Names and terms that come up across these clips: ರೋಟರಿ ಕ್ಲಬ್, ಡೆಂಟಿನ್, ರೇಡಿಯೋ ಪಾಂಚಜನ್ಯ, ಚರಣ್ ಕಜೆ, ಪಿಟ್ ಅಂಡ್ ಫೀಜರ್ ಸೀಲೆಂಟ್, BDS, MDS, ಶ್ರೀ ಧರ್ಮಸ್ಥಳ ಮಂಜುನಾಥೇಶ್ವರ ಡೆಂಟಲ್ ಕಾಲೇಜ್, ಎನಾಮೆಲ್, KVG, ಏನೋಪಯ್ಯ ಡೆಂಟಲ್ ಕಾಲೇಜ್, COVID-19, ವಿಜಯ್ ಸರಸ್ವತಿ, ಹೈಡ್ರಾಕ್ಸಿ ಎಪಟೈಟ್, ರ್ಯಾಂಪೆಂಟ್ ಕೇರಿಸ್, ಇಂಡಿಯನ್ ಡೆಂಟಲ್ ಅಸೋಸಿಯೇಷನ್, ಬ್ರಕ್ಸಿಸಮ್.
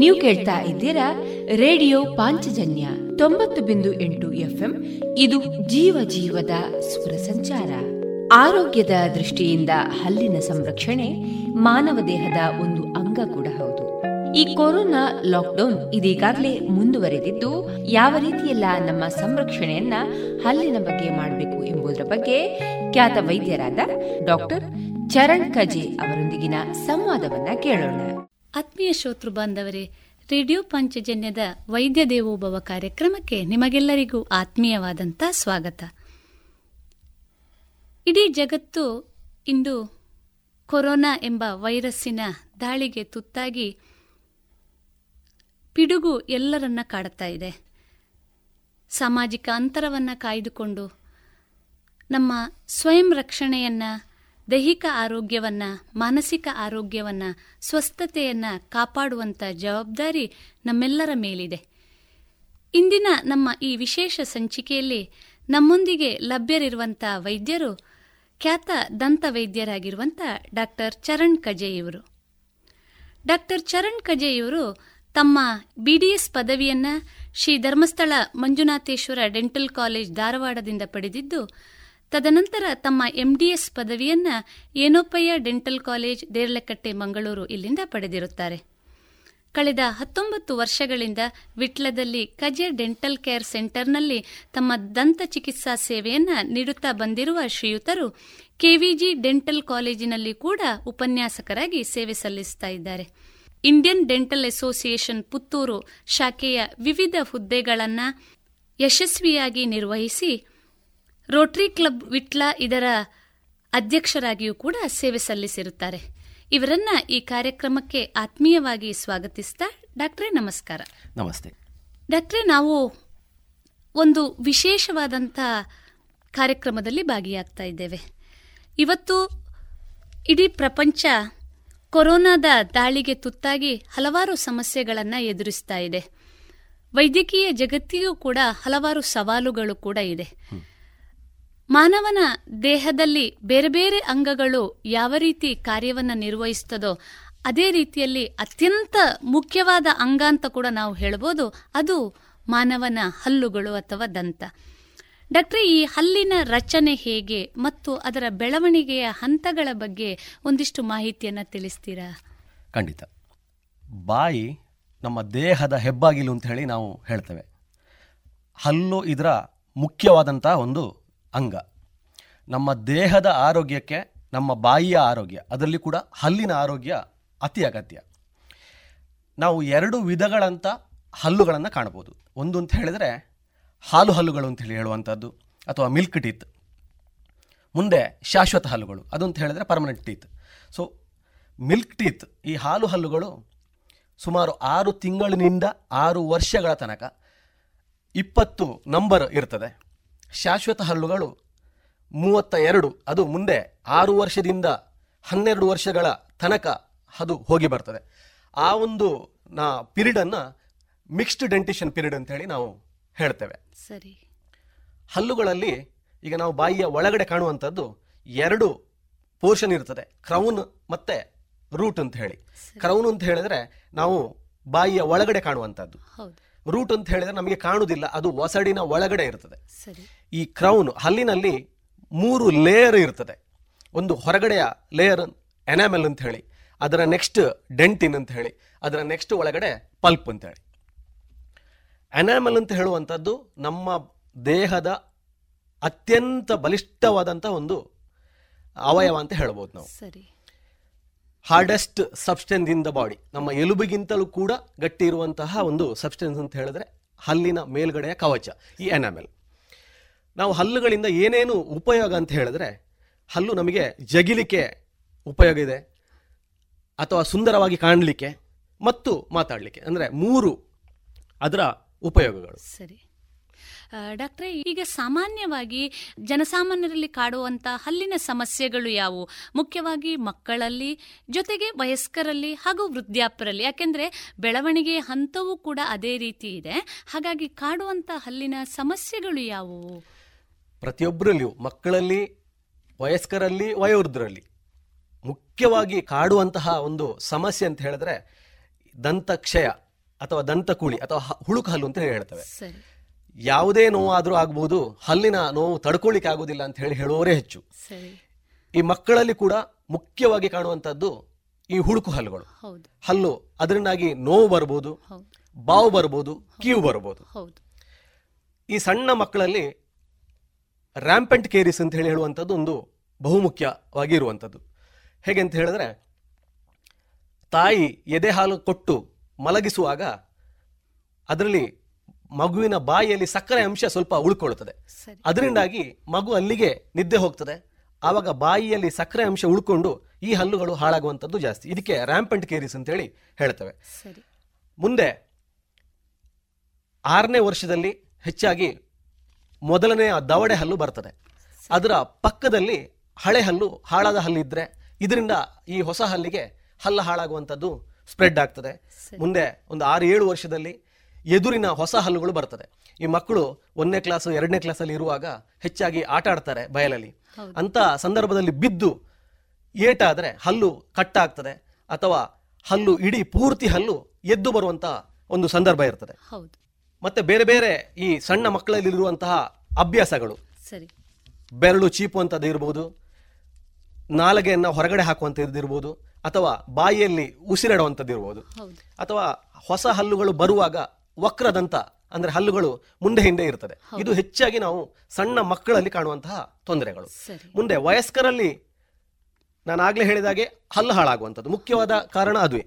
ನೀವು ಕೇಳ್ತಾ ಇದ್ದೀರಾ ರೇಡಿಯೋ ಪಾಂಚಜನ್ಯ 90.8 FM. ಇದು ಜೀವ ಜೀವದ ಸ್ವರ ಸಂಚಾರ. ಆರೋಗ್ಯದ ದೃಷ್ಟಿಯಿಂದ ಹಲ್ಲಿನ ಸಂರಕ್ಷಣೆ ಮಾನವ ದೇಹದ ಒಂದು ಅಂಗ ಕೂಡ ಹೌದು. ಈ ಕೊರೋನಾ ಲಾಕ್ಡೌನ್ ಇದೀಗಾಗಲೇ ಮುಂದುವರೆದಿದ್ದು, ಯಾವ ರೀತಿಯೆಲ್ಲ ನಮ್ಮ ಸಂರಕ್ಷಣೆಯನ್ನ ಹಲ್ಲಿನ ಬಗ್ಗೆ ಮಾಡಬೇಕು ಎಂಬುದರ ಬಗ್ಗೆ ಖ್ಯಾತ ವೈದ್ಯರಾದ ಡಾಕ್ಟರ್ ಚರಣ್ ಕಜೆ ಅವರೊಂದಿಗಿನ ಸಂವಾದವನ್ನ ಕೇಳೋಣ. ಆತ್ಮೀಯ ಶ್ರೋತೃ ಬಾಂಧವರೇ, ರೇಡಿಯೋ ಪಾಂಚಜನ್ಯದ ವೈದ್ಯ ದೇವೋಭವ ಕಾರ್ಯಕ್ರಮಕ್ಕೆ ನಿಮಗೆಲ್ಲರಿಗೂ ಆತ್ಮೀಯವಾದಂಥ ಸ್ವಾಗತ. ಇಡೀ ಜಗತ್ತು ಇಂದು ಕೊರೋನಾ ಎಂಬ ವೈರಸ್ಸಿನ ದಾಳಿಗೆ ತುತ್ತಾಗಿ ಪಿಡುಗು ಎಲ್ಲರನ್ನ ಕಾಡುತ್ತಾ ಇದೆ. ಸಾಮಾಜಿಕ ಅಂತರವನ್ನು ಕಾಯ್ದುಕೊಂಡು ನಮ್ಮ ಸ್ವಯಂ ರಕ್ಷಣೆಯನ್ನು, ದೈಹಿಕ ಆರೋಗ್ಯವನ್ನು, ಮಾನಸಿಕ ಆರೋಗ್ಯವನ್ನು, ಸ್ವಸ್ಥತೆಯನ್ನು ಕಾಪಾಡುವಂಥ ಜವಾಬ್ದಾರಿ ನಮ್ಮೆಲ್ಲರ ಮೇಲಿದೆ. ಇಂದಿನ ನಮ್ಮ ಈ ವಿಶೇಷ ಸಂಚಿಕೆಯಲ್ಲಿ ನಮ್ಮೊಂದಿಗೆ ಲಭ್ಯರಿರುವಂಥ ವೈದ್ಯರು ಖ್ಯಾತ ದಂತ ವೈದ್ಯರಾಗಿರುವಂಥ ಡಾಕ್ಟರ್ ಚರಣ್ ಕಜೆಯವರು. ಡಾಕ್ಟರ್ ಚರಣ್ ಕಜೆಯವರು ತಮ್ಮ BDS ಪದವಿಯನ್ನು ಶ್ರೀ ಧರ್ಮಸ್ಥಳ ಮಂಜುನಾಥೇಶ್ವರ ಡೆಂಟಲ್ ಕಾಲೇಜ್ ಧಾರವಾಡದಿಂದ ಪಡೆದಿದ್ದು, ತದನಂತರ ತಮ್ಮ MDS ಪದವಿಯನ್ನು ಏನೋಪಯ್ಯ ಡೆಂಟಲ್ ಕಾಲೇಜ್ ದೇರ್ಲಕಟ್ಟೆ ಮಂಗಳೂರು ಇಲ್ಲಿಂದ ಪಡೆದಿರುತ್ತಾರೆ. ಕಳೆದ 19 ವರ್ಷಗಳಿಂದ ವಿಟ್ಲದಲ್ಲಿ ಕಜೆ ಡೆಂಟಲ್ ಕೇರ್ ಸೆಂಟರ್ನಲ್ಲಿ ತಮ್ಮ ದಂತ ಚಿಕಿತ್ಸಾ ಸೇವೆಯನ್ನು ನೀಡುತ್ತಾ ಬಂದಿರುವ ಶ್ರೀಯುತರು KVG ಡೆಂಟಲ್ ಕಾಲೇಜಿನಲ್ಲಿ ಕೂಡ ಉಪನ್ಯಾಸಕರಾಗಿ ಸೇವೆ ಸಲ್ಲಿಸ್ತಾ ಇದ್ದಾರೆ. ಇಂಡಿಯನ್ ಡೆಂಟಲ್ ಅಸೋಸಿಯೇಷನ್ ಪುತ್ತೂರು ಶಾಖೆಯ ವಿವಿಧ ಹುದ್ದೆಗಳನ್ನು ಯಶಸ್ವಿಯಾಗಿ ನಿರ್ವಹಿಸಿ ರೋಟರಿ ಕ್ಲಬ್ ವಿಟ್ಲ ಇದರ ಅಧ್ಯಕ್ಷರಾಗಿಯೂ ಕೂಡ ಸೇವೆ ಸಲ್ಲಿಸಿರುತ್ತಾರೆ. ಇವರನ್ನ ಈ ಕಾರ್ಯಕ್ರಮಕ್ಕೆ ಆತ್ಮೀಯವಾಗಿ ಸ್ವಾಗತಿಸ್ತಾ, ಡಾಕ್ಟ್ರೇ ನಮಸ್ಕಾರ. ನಮಸ್ತೆ ಡಾಕ್ಟ್ರೇ, ನಾವು ಒಂದು ವಿಶೇಷವಾದಂಥ ಕಾರ್ಯಕ್ರಮದಲ್ಲಿ ಭಾಗಿಯಾಗ್ತಾ ಇದ್ದೇವೆ. ಇವತ್ತು ಇಡೀ ಪ್ರಪಂಚ ಕೊರೋನಾದ ದಾಳಿಗೆ ತುತ್ತಾಗಿ ಹಲವಾರು ಸಮಸ್ಯೆಗಳನ್ನು ಎದುರಿಸ್ತಾ ಇದೆ. ವೈದ್ಯಕೀಯ ಜಗತ್ತಿಗೂ ಕೂಡ ಹಲವಾರು ಸವಾಲುಗಳು ಕೂಡ ಇದೆ. ಮಾನವನ ದೇಹದಲ್ಲಿ ಬೇರೆ ಬೇರೆ ಅಂಗಗಳು ಯಾವ ರೀತಿ ಕಾರ್ಯವನ್ನು ನಿರ್ವಹಿಸ್ತದೋ ಅದೇ ರೀತಿಯಲ್ಲಿ ಅತ್ಯಂತ ಮುಖ್ಯವಾದ ಅಂಗ ಅಂತ ಕೂಡ ನಾವು ಹೇಳ್ಬೋದು, ಅದು ಮಾನವನ ಹಲ್ಲುಗಳು ಅಥವಾ ದಂತ. ಡಾಕ್ಟ್ರೇ, ಈ ಹಲ್ಲಿನ ರಚನೆ ಹೇಗೆ ಮತ್ತು ಅದರ ಬೆಳವಣಿಗೆಯ ಹಂತಗಳ ಬಗ್ಗೆ ಒಂದಿಷ್ಟು ಮಾಹಿತಿಯನ್ನು ತಿಳಿಸ್ತೀರಾ? ಖಂಡಿತ. ಬಾಯಿ ನಮ್ಮ ದೇಹದ ಹೆಬ್ಬಾಗಿಲು ಅಂತ ಹೇಳಿ ನಾವು ಹೇಳ್ತೇವೆ. ಹಲ್ಲು ಇದರ ಮುಖ್ಯವಾದಂಥ ಒಂದು ಅಂಗ. ನಮ್ಮ ದೇಹದ ಆರೋಗ್ಯಕ್ಕೆ ನಮ್ಮ ಬಾಯಿಯ ಆರೋಗ್ಯ, ಅದರಲ್ಲಿ ಕೂಡ ಹಲ್ಲಿನ ಆರೋಗ್ಯ ಅತಿ ಅಗತ್ಯ. ನಾವು 2 ವಿಧಗಳಂಥ ಹಲ್ಲುಗಳನ್ನು ಕಾಣ್ಬೋದು. ಒಂದು ಅಂತ ಹೇಳಿದರೆ ಹಾಲು ಹಲ್ಲುಗಳು ಅಂತೇಳಿ ಹೇಳುವಂಥದ್ದು, ಅಥವಾ ಮಿಲ್ಕ್ ಟೀತ್. ಮುಂದೆ ಶಾಶ್ವತ ಹಲ್ಲುಗಳು, ಅದು ಅಂತ ಹೇಳಿದ್ರೆ permanent teeth. So milk teeth, ಈ ಹಾಲು ಹಲ್ಲುಗಳು ಸುಮಾರು 6 ತಿಂಗಳಿನಿಂದ 6 ವರ್ಷಗಳ ತನಕ 20 ನಂಬರ್ ಇರ್ತದೆ. ಶಾಶ್ವತ ಹಲ್ಲುಗಳು 32, ಅದು ಮುಂದೆ 6 ವರ್ಷದಿಂದ 12 ವರ್ಷಗಳ ತನಕ ಅದು ಹೋಗಿ ಬರ್ತದೆ. ಆ ಒಂದು ಪೀರಿಯಡನ್ನು ಮಿಕ್ಸ್ಡ್ ಡೆಂಟಿಷನ್ ಪೀರಿಯಡ್ ಅಂತೇಳಿ ನಾವು ಹೇಳ್ತೇವೆ. ಸರಿ. ಹಲ್ಲುಗಳಲ್ಲಿ ಈಗ ನಾವು ಬಾಯಿಯ ಒಳಗಡೆ ಕಾಣುವಂಥದ್ದು 2 ಪೋರ್ಷನ್ ಇರ್ತದೆ, ಕ್ರೌನ್ ಮತ್ತು ರೂಟ್ ಅಂತ ಹೇಳಿ. ಕ್ರೌನ್ ಅಂತ ಹೇಳಿದ್ರೆ ನಾವು ಬಾಯಿಯ ಒಳಗಡೆ ಕಾಣುವಂಥದ್ದು, ರೂಟ್ ಅಂತ ಹೇಳಿದ್ರೆ ನಮಗೆ ಕಾಣುವುದಿಲ್ಲ, ಅದು ಒಸಡಿನ ಒಳಗಡೆ ಇರ್ತದೆ. ಈ ಕ್ರೌನ್ ಹಲ್ಲಿನಲ್ಲಿ 3 ಲೇಯರ್ ಇರ್ತದೆ. ಒಂದು ಹೊರಗಡೆಯ ಲೇಯರ್ ಎನಾಮೆಲ್ ಅಂತ ಹೇಳಿ, ಅದರ ನೆಕ್ಸ್ಟ್ ಡೆಂಟಿನ್ ಅಂತ ಹೇಳಿ, ಅದರ ನೆಕ್ಸ್ಟ್ ಒಳಗಡೆ ಪಲ್ಪ್ ಅಂತ ಹೇಳಿ. ಎನಾಮೆಲ್ ಅಂತ ಹೇಳುವಂಥದ್ದು ನಮ್ಮ ದೇಹದ ಅತ್ಯಂತ ಬಲಿಷ್ಠವಾದಂಥ ಒಂದು ಅವಯವ ಅಂತ ಹೇಳ್ಬೋದು ನಾವು. ಸರಿ. Hardest substance in the body, ನಮ್ಮ ಎಲುಬಿಗಿಂತಲೂ ಕೂಡ ಗಟ್ಟಿ ಇರುವಂತಹ ಒಂದು ಸಬ್ಸ್ಟೆನ್ಸ್ ಅಂತ ಹೇಳಿದ್ರೆ ಹಲ್ಲಿನ ಮೇಲ್ಗಡೆಯ ಕವಚ, ಈ ಎನಾಮೆಲ್. ನಾವು ಹಲ್ಲುಗಳಿಂದ ಏನೇನು ಉಪಯೋಗ ಅಂತ ಹೇಳಿದ್ರೆ, ಹಲ್ಲು ನಮಗೆ ಜಗಿಲಿಕ್ಕೆ ಉಪಯೋಗ ಇದೆ, ಅಥವಾ ಸುಂದರವಾಗಿ ಕಾಣಲಿಕ್ಕೆ ಮತ್ತು ಮಾತಾಡಲಿಕ್ಕೆ, ಅಂದರೆ 3 ಅದರ ಉಪಯೋಗಗಳು. ಸರಿ ಡಾಕ್ಟ್ರೇ, ಈಗ ಸಾಮಾನ್ಯವಾಗಿ ಜನಸಾಮಾನ್ಯರಲ್ಲಿ ಕಾಡುವಂಥ ಹಲ್ಲಿನ ಸಮಸ್ಯೆಗಳು ಯಾವುವು? ಮುಖ್ಯವಾಗಿ ಮಕ್ಕಳಲ್ಲಿ, ಜೊತೆಗೆ ವಯಸ್ಕರಲ್ಲಿ ಹಾಗೂ ವೃದ್ಧಾಪ್ಯರಲ್ಲಿ. ಯಾಕೆಂದರೆ ಬೆಳವಣಿಗೆ ಹಂತವೂ ಕೂಡ ಅದೇ ರೀತಿ ಇದೆ, ಹಾಗಾಗಿ ಕಾಡುವಂಥ ಹಲ್ಲಿನ ಸಮಸ್ಯೆಗಳು ಯಾವುವು? ಪ್ರತಿಯೊಬ್ಬರಲ್ಲಿಯೂ, ಮಕ್ಕಳಲ್ಲಿ, ವಯಸ್ಕರಲ್ಲಿ, ವಯೋವೃದ್ಧರಲ್ಲಿ ಮುಖ್ಯವಾಗಿ ಕಾಡುವಂತಹ ಒಂದು ಸಮಸ್ಯೆ ಅಂತ ಹೇಳಿದ್ರೆ ದಂತಕ್ಷಯ ಅಥವಾ ದಂತಕೂಳಿ ಅಥವಾ ಹುಳುಕ ಹಲ್ಲು ಅಂತ ಹೇಳ್ತೇವೆ. ಯಾವುದೇ ನೋವಾದ್ರೂ ಆಗಬಹುದು, ಹಲ್ಲಿನ ನೋವು ತಡ್ಕೊಳ್ಳಿಕ್ಕೆ ಆಗೋದಿಲ್ಲ ಅಂತ ಹೇಳುವವರೇ ಹೆಚ್ಚು. ಈ ಮಕ್ಕಳಲ್ಲಿ ಕೂಡ ಮುಖ್ಯವಾಗಿ ಕಾಣುವಂತದ್ದು ಈ ಹುಳುಕು ಹಲ್ಲುಗಳು, ಹಲ್ಲು ಅದರಿಂದಾಗಿ ನೋವು ಬರ್ಬೋದು, ಬಾವು ಬರ್ಬೋದು, ಕೀವು ಬರ್ಬೋದು. ಈ ಸಣ್ಣ ಮಕ್ಕಳಲ್ಲಿ ರ್ಯಾಂಪೆಂಟ್ ಕೇರಿಸ್ ಅಂತ ಹೇಳುವಂಥದ್ದು ಒಂದು ಬಹುಮುಖ್ಯವಾಗಿ ಇರುವಂಥದ್ದು. ಹೇಗೆ ಅಂತ ಹೇಳಿದ್ರೆ, ತಾಯಿ ಎದೆ ಹಾಲು ಕೊಟ್ಟು ಮಲಗಿಸುವಾಗ ಅದರಲ್ಲಿ ಮಗುವಿನ ಬಾಯಿಯಲ್ಲಿ ಸಕ್ಕರೆ ಅಂಶ ಸ್ವಲ್ಪ ಉಳ್ಕೊಳ್ಳುತ್ತದೆ. ಅದರಿಂದಾಗಿ ಮಗು ಅಲ್ಲಿಗೆ ನಿದ್ದೆ ಹೋಗ್ತದೆ. ಆವಾಗ ಬಾಯಿಯಲ್ಲಿ ಸಕ್ಕರೆ ಅಂಶ ಉಳ್ಕೊಂಡು ಈ ಹಲ್ಲುಗಳು ಹಾಳಾಗುವಂಥದ್ದು ಜಾಸ್ತಿ. ಇದಕ್ಕೆ ರ್ಯಾಂಪೆಂಟ್ ಕೇರಿಸ್ ಅಂತೇಳಿ ಹೇಳ್ತೇವೆ. ಮುಂದೆ 6ನೇ ವರ್ಷದಲ್ಲಿ ಹೆಚ್ಚಾಗಿ ಮೊದಲನೇ ದವಡೆ ಹಲ್ಲು ಬರ್ತದೆ. ಅದರ ಪಕ್ಕದಲ್ಲಿ ಹಳೆ ಹಲ್ಲು, ಹಾಳಾದ ಹಲ್ಲು ಇದ್ರೆ ಇದರಿಂದ ಈ ಹೊಸ ಹಲ್ಲಿಗೆ ಹಲ್ಲು ಹಾಳಾಗುವಂಥದ್ದು ಸ್ಪ್ರೆಡ್ ಆಗ್ತದೆ. ಮುಂದೆ ಒಂದು 6-7 ವರ್ಷದಲ್ಲಿ ಎದುರಿನ ಹೊಸ ಹಲ್ಲುಗಳು ಬರ್ತದೆ. ಈ ಮಕ್ಕಳು 1ನೇ ಕ್ಲಾಸ್ 2ನೇ ಕ್ಲಾಸಲ್ಲಿ ಇರುವಾಗ ಹೆಚ್ಚಾಗಿ ಆಟ ಆಡ್ತಾರೆ ಬಯಲಲ್ಲಿ. ಅಂತ ಸಂದರ್ಭದಲ್ಲಿ ಬಿದ್ದು ಏಟಾದರೆ ಹಲ್ಲು ಕಟ್ಟಾಗ್ತದೆ, ಅಥವಾ ಹಲ್ಲು ಇಡೀ ಪೂರ್ತಿ ಹಲ್ಲು ಎದ್ದು ಬರುವಂಥ ಒಂದು ಸಂದರ್ಭ ಇರ್ತದೆ. ಮತ್ತೆ ಬೇರೆ ಬೇರೆ ಈ ಸಣ್ಣ ಮಕ್ಕಳಲ್ಲಿರುವಂತಹ ಅಭ್ಯಾಸಗಳು, ಬೆರಳು ಚೀಪುವಂಥದ್ದು ಇರ್ಬೋದು, ನಾಲಗೆಯನ್ನು ಹೊರಗಡೆ ಹಾಕುವಂಥದ್ದು ಇರ್ಬೋದು, ಅಥವಾ ಬಾಯಿಯಲ್ಲಿ ಉಸಿರಾಡುವಂಥದ್ದು ಇರ್ಬೋದು, ಅಥವಾ ಹೊಸ ಹಲ್ಲುಗಳು ಬರುವಾಗ ವಕ್ರದಂತ ಅಂದ್ರೆ ಹಲ್ಲುಗಳು ಮುಂದೆ ಹಿಂದೆ ಇರ್ತದೆ. ಇದು ಹೆಚ್ಚಾಗಿ ನಾವು ಸಣ್ಣ ಮಕ್ಕಳಲ್ಲಿ ಕಾಣುವಂತಹ ತೊಂದರೆಗಳು. ಮುಂದೆ ವಯಸ್ಕರಲ್ಲಿ ನಾನಾಗಲೇ ಹೇಳಿದಾಗೆ ಹಲ್ಲು ಹಾಳಾಗುವಂಥದ್ದು ಮುಖ್ಯವಾದ ಕಾರಣ, ಅದುವೇ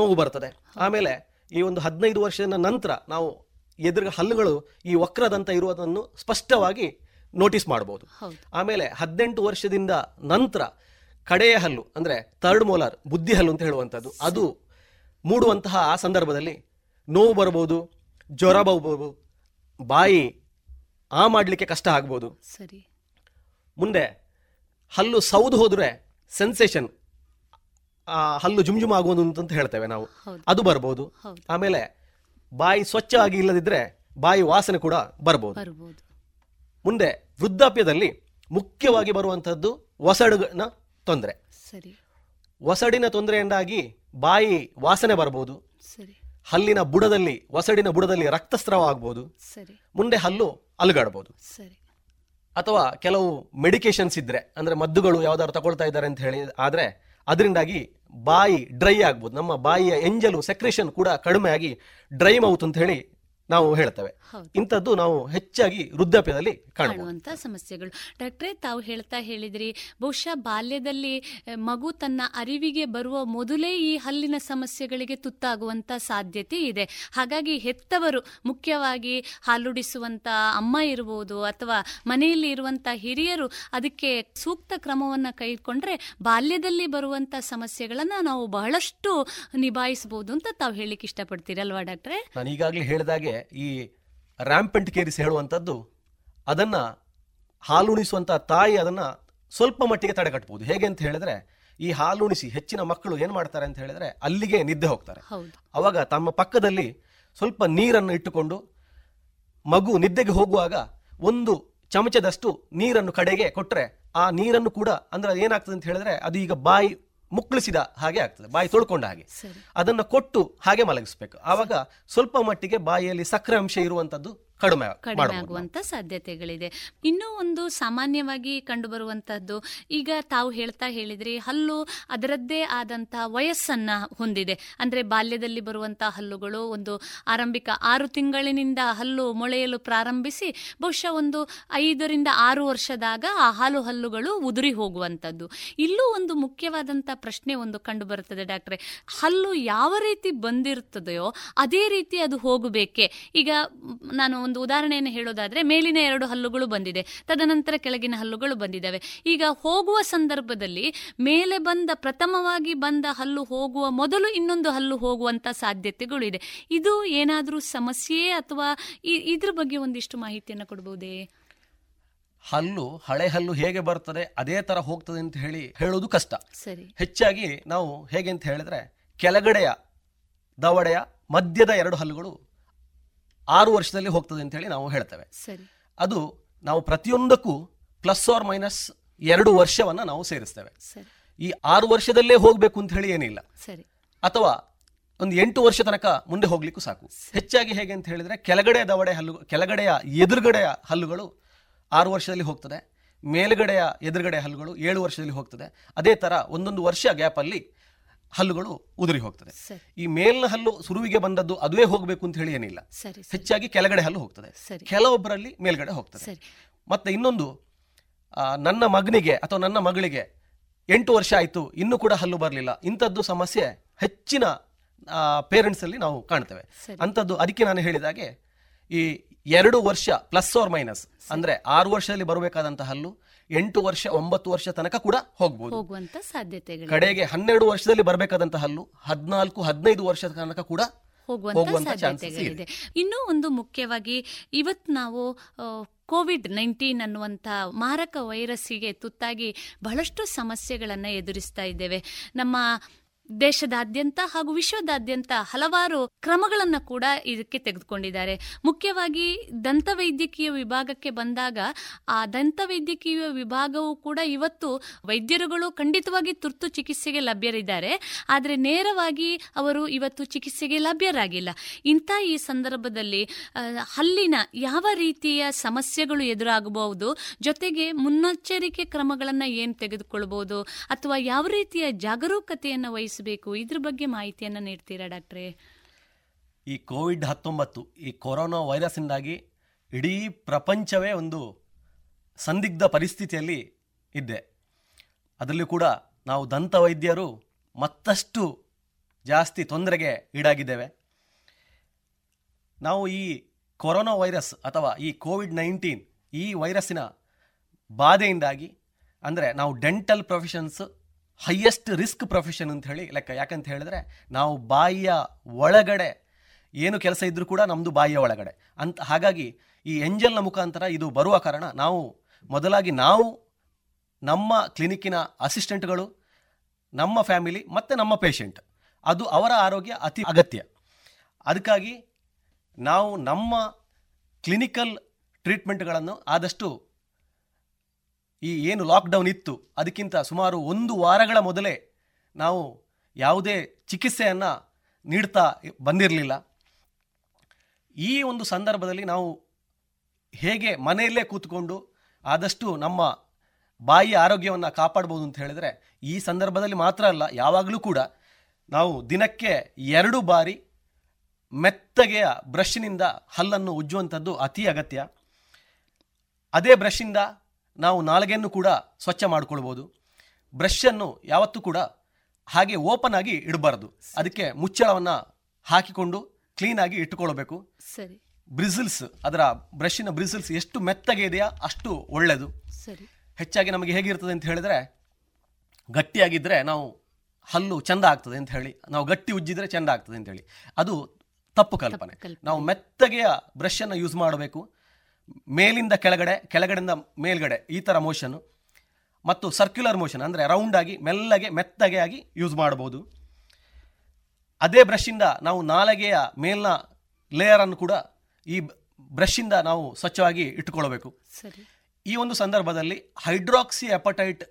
ನೋವು ಬರ್ತದೆ. ಆಮೇಲೆ ಈ ಒಂದು 15 ವರ್ಷದ ನಂತರ ನಾವು ಎದುರು ಹಲ್ಲುಗಳು ಈ ವಕ್ರದಂತ ಇರುವುದನ್ನು ಸ್ಪಷ್ಟವಾಗಿ ನೋಟಿಸ್ ಮಾಡಬಹುದು. ಆಮೇಲೆ 18 ವರ್ಷದಿಂದ ನಂತರ ಕಡೆಯ ಹಲ್ಲು ಅಂದರೆ ಥರ್ಡ್ ಮೋಲಾರ್, ಬುದ್ಧಿ ಹಲ್ಲು ಅಂತ ಹೇಳುವಂಥದ್ದು, ಅದು ಮೂಡುವಂತಹ ಆ ಸಂದರ್ಭದಲ್ಲಿ ನೋವು ಬರ್ಬೋದು, ಜ್ವರ ಬರ್ಬೋದು, ಬಾಯಿ ಆ ಮಾಡಲಿಕ್ಕೆ ಕಷ್ಟ ಆಗ್ಬೋದು. ಮುಂದೆ ಹಲ್ಲು ಸೌದು ಹೋದರೆ ಸೆನ್ಸೇಷನ್, ಹಲ್ಲು ಜುಮ್ಜುಮ್ ಆಗುವುದು ಅಂತ ಹೇಳ್ತೇವೆ ನಾವು, ಅದು ಬರ್ಬೋದು. ಆಮೇಲೆ ಬಾಯಿ ಸ್ವಚ್ಛವಾಗಿ ಇಲ್ಲದಿದ್ದರೆ ಬಾಯಿ ವಾಸನೆ ಕೂಡ ಬರ್ಬೋದು. ಮುಂದೆ ವೃದ್ಧಾಪ್ಯದಲ್ಲಿ ಮುಖ್ಯವಾಗಿ ಬರುವಂಥದ್ದು ಒಸಡಿನ ತೊಂದರೆ. ಒಸಡಿನ ತೊಂದರೆಯಿಂದಾಗಿ ಬಾಯಿ ವಾಸನೆ ಬರ್ಬೋದು, ಹಲ್ಲಿನ ಬುಡದಲ್ಲಿ, ಒಸಡಿನ ಬುಡದಲ್ಲಿ ರಕ್ತಸ್ರಾವ ಆಗ್ಬೋದು, ಮುಂದೆ ಹಲ್ಲು ಅಲುಗಾಡ್ಬೋದು. ಅಥವಾ ಕೆಲವು ಮೆಡಿಕೇಶನ್ಸ್ ಇದ್ರೆ, ಅಂದ್ರೆ ಮದ್ದುಗಳು ಯಾವ್ದಾದ್ರು ತಗೊಳ್ತಾ ಇದ್ದಾರೆ ಅಂತ ಹೇಳಿ ಆದ್ರೆ ಅದರಿಂದಾಗಿ ಬಾಯಿ ಡ್ರೈ ಆಗ್ಬೋದು. ನಮ್ಮ ಬಾಯಿಯ ಎಂಜಲು ಸೆಕ್ರೇಷನ್ ಕೂಡ ಕಡಿಮೆ ಆಗಿ ಡ್ರೈ ಮೌತ್ ಅಂತ ಹೇಳಿ ನಾವು ಹೇಳ್ತೇವೆ. ಇಂಥದ್ದು ನಾವು ಹೆಚ್ಚಾಗಿ ವೃದ್ಧಾಪ್ಯದಲ್ಲಿ ಕಾಣುವಂತ ಸಮಸ್ಯೆಗಳು. ಡಾಕ್ಟ್ರೇ, ತಾವು ಹೇಳ್ತಾ ಹೇಳಿದ್ರಿ, ಬಹುಶಃ ಬಾಲ್ಯದಲ್ಲಿ ಮಗು ತನ್ನ ಅರಿವಿಗೆ ಬರುವ ಮೊದಲೇ ಈ ಹಲ್ಲಿನ ಸಮಸ್ಯೆಗಳಿಗೆ ತುತ್ತಾಗುವಂತ ಸಾಧ್ಯತೆ ಇದೆ. ಹಾಗಾಗಿ ಹೆತ್ತವರು, ಮುಖ್ಯವಾಗಿ ಹಾಲುಡಿಸುವಂತ ಅಮ್ಮ ಇರ್ಬೋದು ಅಥವಾ ಮನೆಯಲ್ಲಿ ಇರುವಂತ ಹಿರಿಯರು, ಅದಕ್ಕೆ ಸೂಕ್ತ ಕ್ರಮವನ್ನ ಕೈಗೊಂಡ್ರೆ ಬಾಲ್ಯದಲ್ಲಿ ಬರುವಂತ ಸಮಸ್ಯೆಗಳನ್ನ ನಾವು ಬಹಳಷ್ಟು ನಿಭಾಯಿಸಬಹುದು ಅಂತ ತಾವು ಹೇಳಿಕ್ ಇಷ್ಟಪಡ್ತೀರಲ್ವಾ ಡಾಕ್ಟ್ರೇ? ನಾನು ಈಗಾಗಲೇ ಹೇಳಿದಾಗೆ ಈ ರ್ಯಾಂಪೆಂಟ್ ಕೇರಿಸ್ ಹೇಳುವಂಥದ್ದು, ಅದನ್ನು ಹಾಲುಣಿಸುವಂತಹ ತಾಯಿ ಅದನ್ನು ಸ್ವಲ್ಪ ಮಟ್ಟಿಗೆ ತಡೆಗಟ್ಟಬಹುದು. ಹೇಗೆ ಅಂತ ಹೇಳಿದ್ರೆ, ಈ ಹಾಲುಣಿಸಿ ಹೆಚ್ಚಿನ ಮಕ್ಕಳು ಏನು ಮಾಡ್ತಾರೆ ಅಂತ ಹೇಳಿದ್ರೆ, ಅಲ್ಲಿಗೆ ನಿದ್ದೆ ಹೋಗ್ತಾರೆ. ಅವಾಗ ತಮ್ಮ ಪಕ್ಕದಲ್ಲಿ ಸ್ವಲ್ಪ ನೀರನ್ನು ಇಟ್ಟುಕೊಂಡು ಮಗು ನಿದ್ದೆಗೆ ಹೋಗುವಾಗ 1 ಚಮಚದಷ್ಟು ನೀರನ್ನು ಕಡೆಗೆ ಕೊಟ್ಟರೆ, ಆ ನೀರನ್ನು ಕೂಡ ಅಂದ್ರೆ ಏನಾಗ್ತದೆ ಅಂತ ಹೇಳಿದ್ರೆ, ಅದು ಈಗ ಬಾಯಿ ಮುಕ್ಕಳಿಸಿದ ಹಾಗೆ ಆಗ್ತದೆ, ಬಾಯಿ ತೊಳ್ಕೊಂಡ ಹಾಗೆ. ಅದನ್ನು ಕೊಟ್ಟು ಹಾಗೆ ಮಲಗಿಸಬೇಕು. ಆವಾಗ ಸ್ವಲ್ಪ ಮಟ್ಟಿಗೆ ಬಾಯಿಯಲ್ಲಿ ಸಕ್ಕರೆ ಅಂಶ ಇರುವಂತದ್ದು ಕಡಿಮೆ ಆಗುವಂತ ಸಾಧ್ಯತೆಗಳಿದೆ. ಇನ್ನೂ ಒಂದು ಸಾಮಾನ್ಯವಾಗಿ ಕಂಡುಬರುವಂತಹದ್ದು, ಈಗ ತಾವು ಹೇಳ್ತಾ ಹೇಳಿದ್ರಿ, ಹಲ್ಲು ಅದರದ್ದೇ ಆದಂತಹ ವಯಸ್ಸನ್ನ ಹೊಂದಿದೆ. ಅಂದ್ರೆ ಬಾಲ್ಯದಲ್ಲಿ ಬರುವಂತಹ ಹಲ್ಲುಗಳು ಒಂದು ಆರಂಭಿಕ 6 ತಿಂಗಳಿನಿಂದ ಹಲ್ಲು ಮೊಳೆಯಲು ಪ್ರಾರಂಭಿಸಿ ಬಹುಶಃ ಒಂದು 5ರಿಂದ 6 ವರ್ಷದಾಗ ಆ ಹಲ್ಲುಗಳು ಉದುರಿ ಹೋಗುವಂತದ್ದು. ಇಲ್ಲೂ ಒಂದು ಮುಖ್ಯವಾದಂತ ಪ್ರಶ್ನೆ ಒಂದು ಕಂಡು ಬರುತ್ತದೆ ಡಾಕ್ಟ್ರೆ, ಹಲ್ಲು ಯಾವ ರೀತಿ ಬಂದಿರ್ತದೆಯೋ ಅದೇ ರೀತಿ ಅದು ಹೋಗಬೇಕೆ? ಈಗ ನಾನು ಒಂದು ಉದಾಹರಣೆಯನ್ನು ಹೇಳೋದಾದ್ರೆ, ಮೇಲಿನ 2 ಹಲ್ಲುಗಳು ಬಂದಿದೆ, ತದನಂತರ ಕೆಳಗಿನ ಹಲ್ಲುಗಳು ಬಂದಿದ್ದಾವೆ. ಈಗ ಹೋಗುವ ಸಂದರ್ಭದಲ್ಲಿ ಮೇಲೆ ಬಂದ, ಪ್ರಥಮವಾಗಿ ಬಂದ ಹಲ್ಲು ಹೋಗುವ ಮೊದಲು ಇನ್ನೊಂದು ಹಲ್ಲು ಹೋಗುವಂತ ಸಾಧ್ಯತೆಗಳು ಇದೆ. ಇದು ಏನಾದರೂ ಸಮಸ್ಯೆ ಅಥವಾ ಇದ್ರ ಬಗ್ಗೆ ಒಂದಿಷ್ಟು ಮಾಹಿತಿಯನ್ನು ಕೊಡಬಹುದೇ? ಹಲ್ಲು, ಹಳೆ ಹಲ್ಲು ಹೇಗೆ ಬರ್ತದೆ ಅದೇ ತರ ಹೋಗ್ತದೆ ಅಂತ ಹೇಳಿ ಹೇಳೋದು ಕಷ್ಟ. ಹೆಚ್ಚಾಗಿ ನಾವು ಹೇಗೆ ಅಂತ ಹೇಳಿದ್ರೆ, ಕೆಳಗಡೆಯ ದವಡೆಯ ಮಧ್ಯದ 2 ಹಲ್ಲುಗಳು 6 ವರ್ಷದಲ್ಲಿ ಹೋಗ್ತದೆ ಅಂತ ಹೇಳಿ ನಾವು ಹೇಳ್ತೇವೆ. ಅದು ನಾವು ಪ್ರತಿಯೊಂದಕ್ಕೂ ±2 ವರ್ಷವನ್ನ ನಾವು ಸೇರಿಸ್ತೇವೆ. ಈ 6 ವರ್ಷದಲ್ಲೇ ಹೋಗ್ಬೇಕು ಅಂತ ಹೇಳಿ ಏನಿಲ್ಲ. ಅಥವಾ ಒಂದು 8 ವರ್ಷ ತನಕ ಮುಂದೆ ಹೋಗ್ಲಿಕ್ಕೂ ಸಾಕು. ಹೆಚ್ಚಾಗಿ ಹೇಗೆ ಅಂತ ಹೇಳಿದ್ರೆ, ಕೆಳಗಡೆಯ ಎದುರುಗಡೆಯ ಹಲ್ಲುಗಳು 6 ವರ್ಷದಲ್ಲಿ ಹೋಗ್ತದೆ, ಮೇಲುಗಡೆಯ ಎದುರುಗಡೆ ಹಲ್ಲುಗಳು 7 ವರ್ಷದಲ್ಲಿ ಹೋಗ್ತದೆ. ಅದೇ ತರ 1-1 ವರ್ಷ ಗ್ಯಾಪಲ್ಲಿ ಹಲ್ಲುಗಳು ಉದುರಿ ಹೋಗ್ತದೆ. ಈ ಮೇಲಿನ ಹಲ್ಲು ಸುರುವಿಗೆ ಬಂದದ್ದು ಅದುವೇ ಹೋಗಬೇಕು ಅಂತ ಹೇಳಿ ಏನಿಲ್ಲ, ಹೆಚ್ಚಾಗಿ ಕೆಳಗಡೆ ಹಲ್ಲು ಹೋಗ್ತದೆ, ಕೆಲವೊಬ್ಬರಲ್ಲಿ ಮೇಲ್ಗಡೆ ಹೋಗ್ತದೆ. ಮತ್ತೆ ಇನ್ನೊಂದು, ನನ್ನ ಮಗನಿಗೆ ಅಥವಾ ನನ್ನ ಮಗಳಿಗೆ 8 ವರ್ಷ ಆಯಿತು, ಇನ್ನೂ ಕೂಡ ಹಲ್ಲು ಬರಲಿಲ್ಲ, ಇಂಥದ್ದು ಸಮಸ್ಯೆ ಹೆಚ್ಚಿನ ಪೇರೆಂಟ್ಸಲ್ಲಿ ನಾವು ಕಾಣ್ತೇವೆ ಅಂಥದ್ದು. ಅದಕ್ಕೆ ನಾನು ಹೇಳಿದಾಗೆ ಈ 2 ವರ್ಷ ಪ್ಲಸ್ ಆರ್ ಮೈನಸ್, ಅಂದರೆ 6 ವರ್ಷದಲ್ಲಿ ಬರಬೇಕಾದಂತಹ ಹಲ್ಲು 8 ವರ್ಷ 9 ವರ್ಷ ತನಕ ಕೂಡ ಹೋಗ್ಬೋದು. ಕಡೆಗೆ 12 ವರ್ಷದಲ್ಲಿ ಬರಬೇಕಾದಂತಹ ಹಲ್ಲು 14-15 ವರ್ಷ ತನಕ ಕೂಡ ಹೋಗುವಂತ ಸಾಧ್ಯತೆಗಳಿದೆ. ಇನ್ನೂ ಒಂದು ಮುಖ್ಯವಾಗಿ, ಇವತ್ತು ನಾವು ಕೋವಿಡ್-19 ಅನ್ನುವಂಥ ಮಾರಕ ವೈರಸ್ಸಿಗೆ ತುತ್ತಾಗಿ ಬಹಳಷ್ಟು ಸಮಸ್ಯೆಗಳನ್ನು ಎದುರಿಸ್ತಾ ಇದ್ದೇವೆ. ನಮ್ಮ ದೇಶದಾದ್ಯಂತ ಹಾಗೂ ವಿಶ್ವದಾದ್ಯಂತ ಹಲವಾರು ಕ್ರಮಗಳನ್ನು ಕೂಡ ಇದಕ್ಕೆ ತೆಗೆದುಕೊಂಡಿದ್ದಾರೆ. ಮುಖ್ಯವಾಗಿ ದಂತವೈದ್ಯಕೀಯ ವಿಭಾಗಕ್ಕೆ ಬಂದಾಗ, ಆ ದಂತವೈದ್ಯಕೀಯ ವಿಭಾಗವು ಕೂಡ ಇವತ್ತು ವೈದ್ಯರುಗಳು ಖಂಡಿತವಾಗಿ ತುರ್ತು ಚಿಕಿತ್ಸೆಗೆ ಲಭ್ಯರಿದ್ದಾರೆ, ಆದರೆ ನೇರವಾಗಿ ಅವರು ಇವತ್ತು ಚಿಕಿತ್ಸೆಗೆ ಲಭ್ಯರಾಗಿಲ್ಲ. ಇಂಥ ಈ ಸಂದರ್ಭದಲ್ಲಿ ಹಲ್ಲಿನ ಯಾವ ರೀತಿಯ ಸಮಸ್ಯೆಗಳು ಎದುರಾಗಬಹುದು, ಜೊತೆಗೆ ಮುನ್ನೆಚ್ಚರಿಕೆ ಕ್ರಮಗಳನ್ನು ಏನು ತೆಗೆದುಕೊಳ್ಬಹುದು ಅಥವಾ ಯಾವ ರೀತಿಯ ಜಾಗರೂಕತೆಯನ್ನು ವಹಿಸಿ ಇದ್ರ ಬಗ್ಗೆ ಮಾಹಿತಿಯನ್ನು ನೀಡ್ತೀರಾ ಡಾಕ್ಟ್ರೇ? ಈ ಕೋವಿಡ್-19 ಈ ಕೊರೋನಾ ವೈರಸ್ ಇಂದಾಗಿ ಇಡೀ ಪ್ರಪಂಚವೇ ಒಂದು ಸಂದಿಗ್ಧ ಪರಿಸ್ಥಿತಿಯಲ್ಲಿ ಇದೆ. ಅದರಲ್ಲೂ ಕೂಡ ನಾವು ದಂತ ವೈದ್ಯರು ಮತ್ತಷ್ಟು ಜಾಸ್ತಿ ತೊಂದರೆಗೆ ಈಡಾಗಿದ್ದೇವೆ. ನಾವು ಈ ಕೊರೋನಾ ವೈರಸ್ ಅಥವಾ ಈ ಕೋವಿಡ್-19 ಈ ವೈರಸ್ಸಿನ ಬಾಧೆಯಿಂದಾಗಿ, ಅಂದರೆ ನಾವು dental professions highest risk profession ಅಂತ ಹೇಳಿ ಲೆಕ್ಕ. ಯಾಕಂತ ಹೇಳಿದ್ರೆ, ನಾವು ಬಾಯಿಯ ಒಳಗಡೆ ಏನು ಕೆಲಸ ಇದ್ರೂ ಕೂಡ ನಮ್ಮದು ಬಾಯಿಯ ಒಳಗಡೆ ಅಂತ. ಹಾಗಾಗಿ ಈ ಎಂಜಲ್ನ ಮುಖಾಂತರ ಇದು ಬರುವ ಕಾರಣ, ನಾವು ಮೊದಲಾಗಿ ನಮ್ಮ ಕ್ಲಿನಿಕ್ಕಿನ ಅಸಿಸ್ಟೆಂಟ್ಗಳು, ನಮ್ಮ ಫ್ಯಾಮಿಲಿ ಮತ್ತು ನಮ್ಮ ಪೇಷಂಟ್, ಅದು ಅವರ ಆರೋಗ್ಯ ಅತಿ ಅಗತ್ಯ. ಅದಕ್ಕಾಗಿ ನಾವು ನಮ್ಮ ಕ್ಲಿನಿಕಲ್ ಟ್ರೀಟ್ಮೆಂಟ್ಗಳನ್ನು ಆದಷ್ಟು, ಈ ಏನು ಲಾಕ್ಡೌನ್ ಇತ್ತು ಅದಕ್ಕಿಂತ ಸುಮಾರು 1 ವಾರಗಳ ಮೊದಲೇ ನಾವು ಯಾವುದೇ ಚಿಕಿತ್ಸೆಯನ್ನು ನೀಡ್ತಾ ಬಂದಿರಲಿಲ್ಲ. ಈ ಒಂದು ಸಂದರ್ಭದಲ್ಲಿ ನಾವು ಹೇಗೆ ಮನೆಯಲ್ಲೇ ಕೂತ್ಕೊಂಡು ಆದಷ್ಟು ನಮ್ಮ ಬಾಯಿಯ ಆರೋಗ್ಯವನ್ನು ಕಾಪಾಡ್ಬೋದು ಅಂತ ಹೇಳಿದ್ರೆ, ಈ ಸಂದರ್ಭದಲ್ಲಿ ಮಾತ್ರ ಅಲ್ಲ, ಯಾವಾಗಲೂ ಕೂಡ ನಾವು ದಿನಕ್ಕೆ 2 ಬಾರಿ ಮೆತ್ತಗೆಯ ಬ್ರಷ್ನಿಂದ ಹಲ್ಲನ್ನು ಉಜ್ಜುವಂಥದ್ದು ಅತಿ ಅಗತ್ಯ. ಅದೇ ಬ್ರಷ್ನಿಂದ ನಾವು ನಾಲಿಗೆಯನ್ನು ಕೂಡ ಸ್ವಚ್ಛ ಮಾಡ್ಕೊಳ್ಬೋದು. ಬ್ರಷನ್ನು ಯಾವತ್ತೂ ಕೂಡ ಹಾಗೆ ಓಪನ್ ಆಗಿ ಇಡಬಾರ್ದು, ಅದಕ್ಕೆ ಮುಚ್ಚಳವನ್ನು ಹಾಕಿಕೊಂಡು ಕ್ಲೀನಾಗಿ ಇಟ್ಟುಕೊಳ್ಬೇಕು. ಸರಿ, ಬ್ರಿಸಲ್ಸ್, ಅದರ ಬ್ರಷ್ನ ಬ್ರಿಸಲ್ಸ್ ಎಷ್ಟು ಮೆತ್ತಗೆ ಇದೆಯಾ ಅಷ್ಟು ಒಳ್ಳೆಯದು. ಸರಿ, ಹೆಚ್ಚಾಗಿ ನಮಗೆ ಹೇಗಿರ್ತದೆ ಅಂತ ಹೇಳಿದ್ರೆ, ಗಟ್ಟಿಯಾಗಿದ್ದರೆ ನಾವು ಹಲ್ಲು ಚೆಂದ ಆಗ್ತದೆ ಅಂತ ಹೇಳಿ, ನಾವು ಗಟ್ಟಿ ಉಜ್ಜಿದ್ರೆ ಚೆಂದ ಆಗ್ತದೆ ಅಂತ ಹೇಳಿ, ಅದು ತಪ್ಪು ಕಲ್ಪನೆ. ನಾವು ಮೆತ್ತಗೆಯ ಬ್ರಷನ್ನು ಯೂಸ್ ಮಾಡಬೇಕು. ಮೇಲಿಂದ ಕೆಳಗಡೆ, ಕೆಳಗಡೆಯಿಂದ ಮೇಲ್ಗಡೆ ಈ ಥರ ಮೋಷನು ಮತ್ತು ಸರ್ಕ್ಯುಲರ್ ಮೋಷನ್, ಅಂದರೆ ರೌಂಡಾಗಿ ಮೆತ್ತಗೆಯಾಗಿ ಯೂಸ್ ಮಾಡ್ಬೋದು. ಅದೇ ಬ್ರಷ್ನಿಂದ ನಾವು ನಾಲಿಗೆಯ ಮೇಲಿನ ಲೇಯರನ್ನು ಕೂಡ ಈ ಬ್ರಷ್ನಿಂದ ನಾವು ಸ್ವಚ್ಛವಾಗಿ ಇಟ್ಟುಕೊಳ್ಬೇಕು. ಈ ಒಂದು ಸಂದರ್ಭದಲ್ಲಿ ಹೈಡ್ರಾಕ್ಸಿ ಎಪಟೈಟ್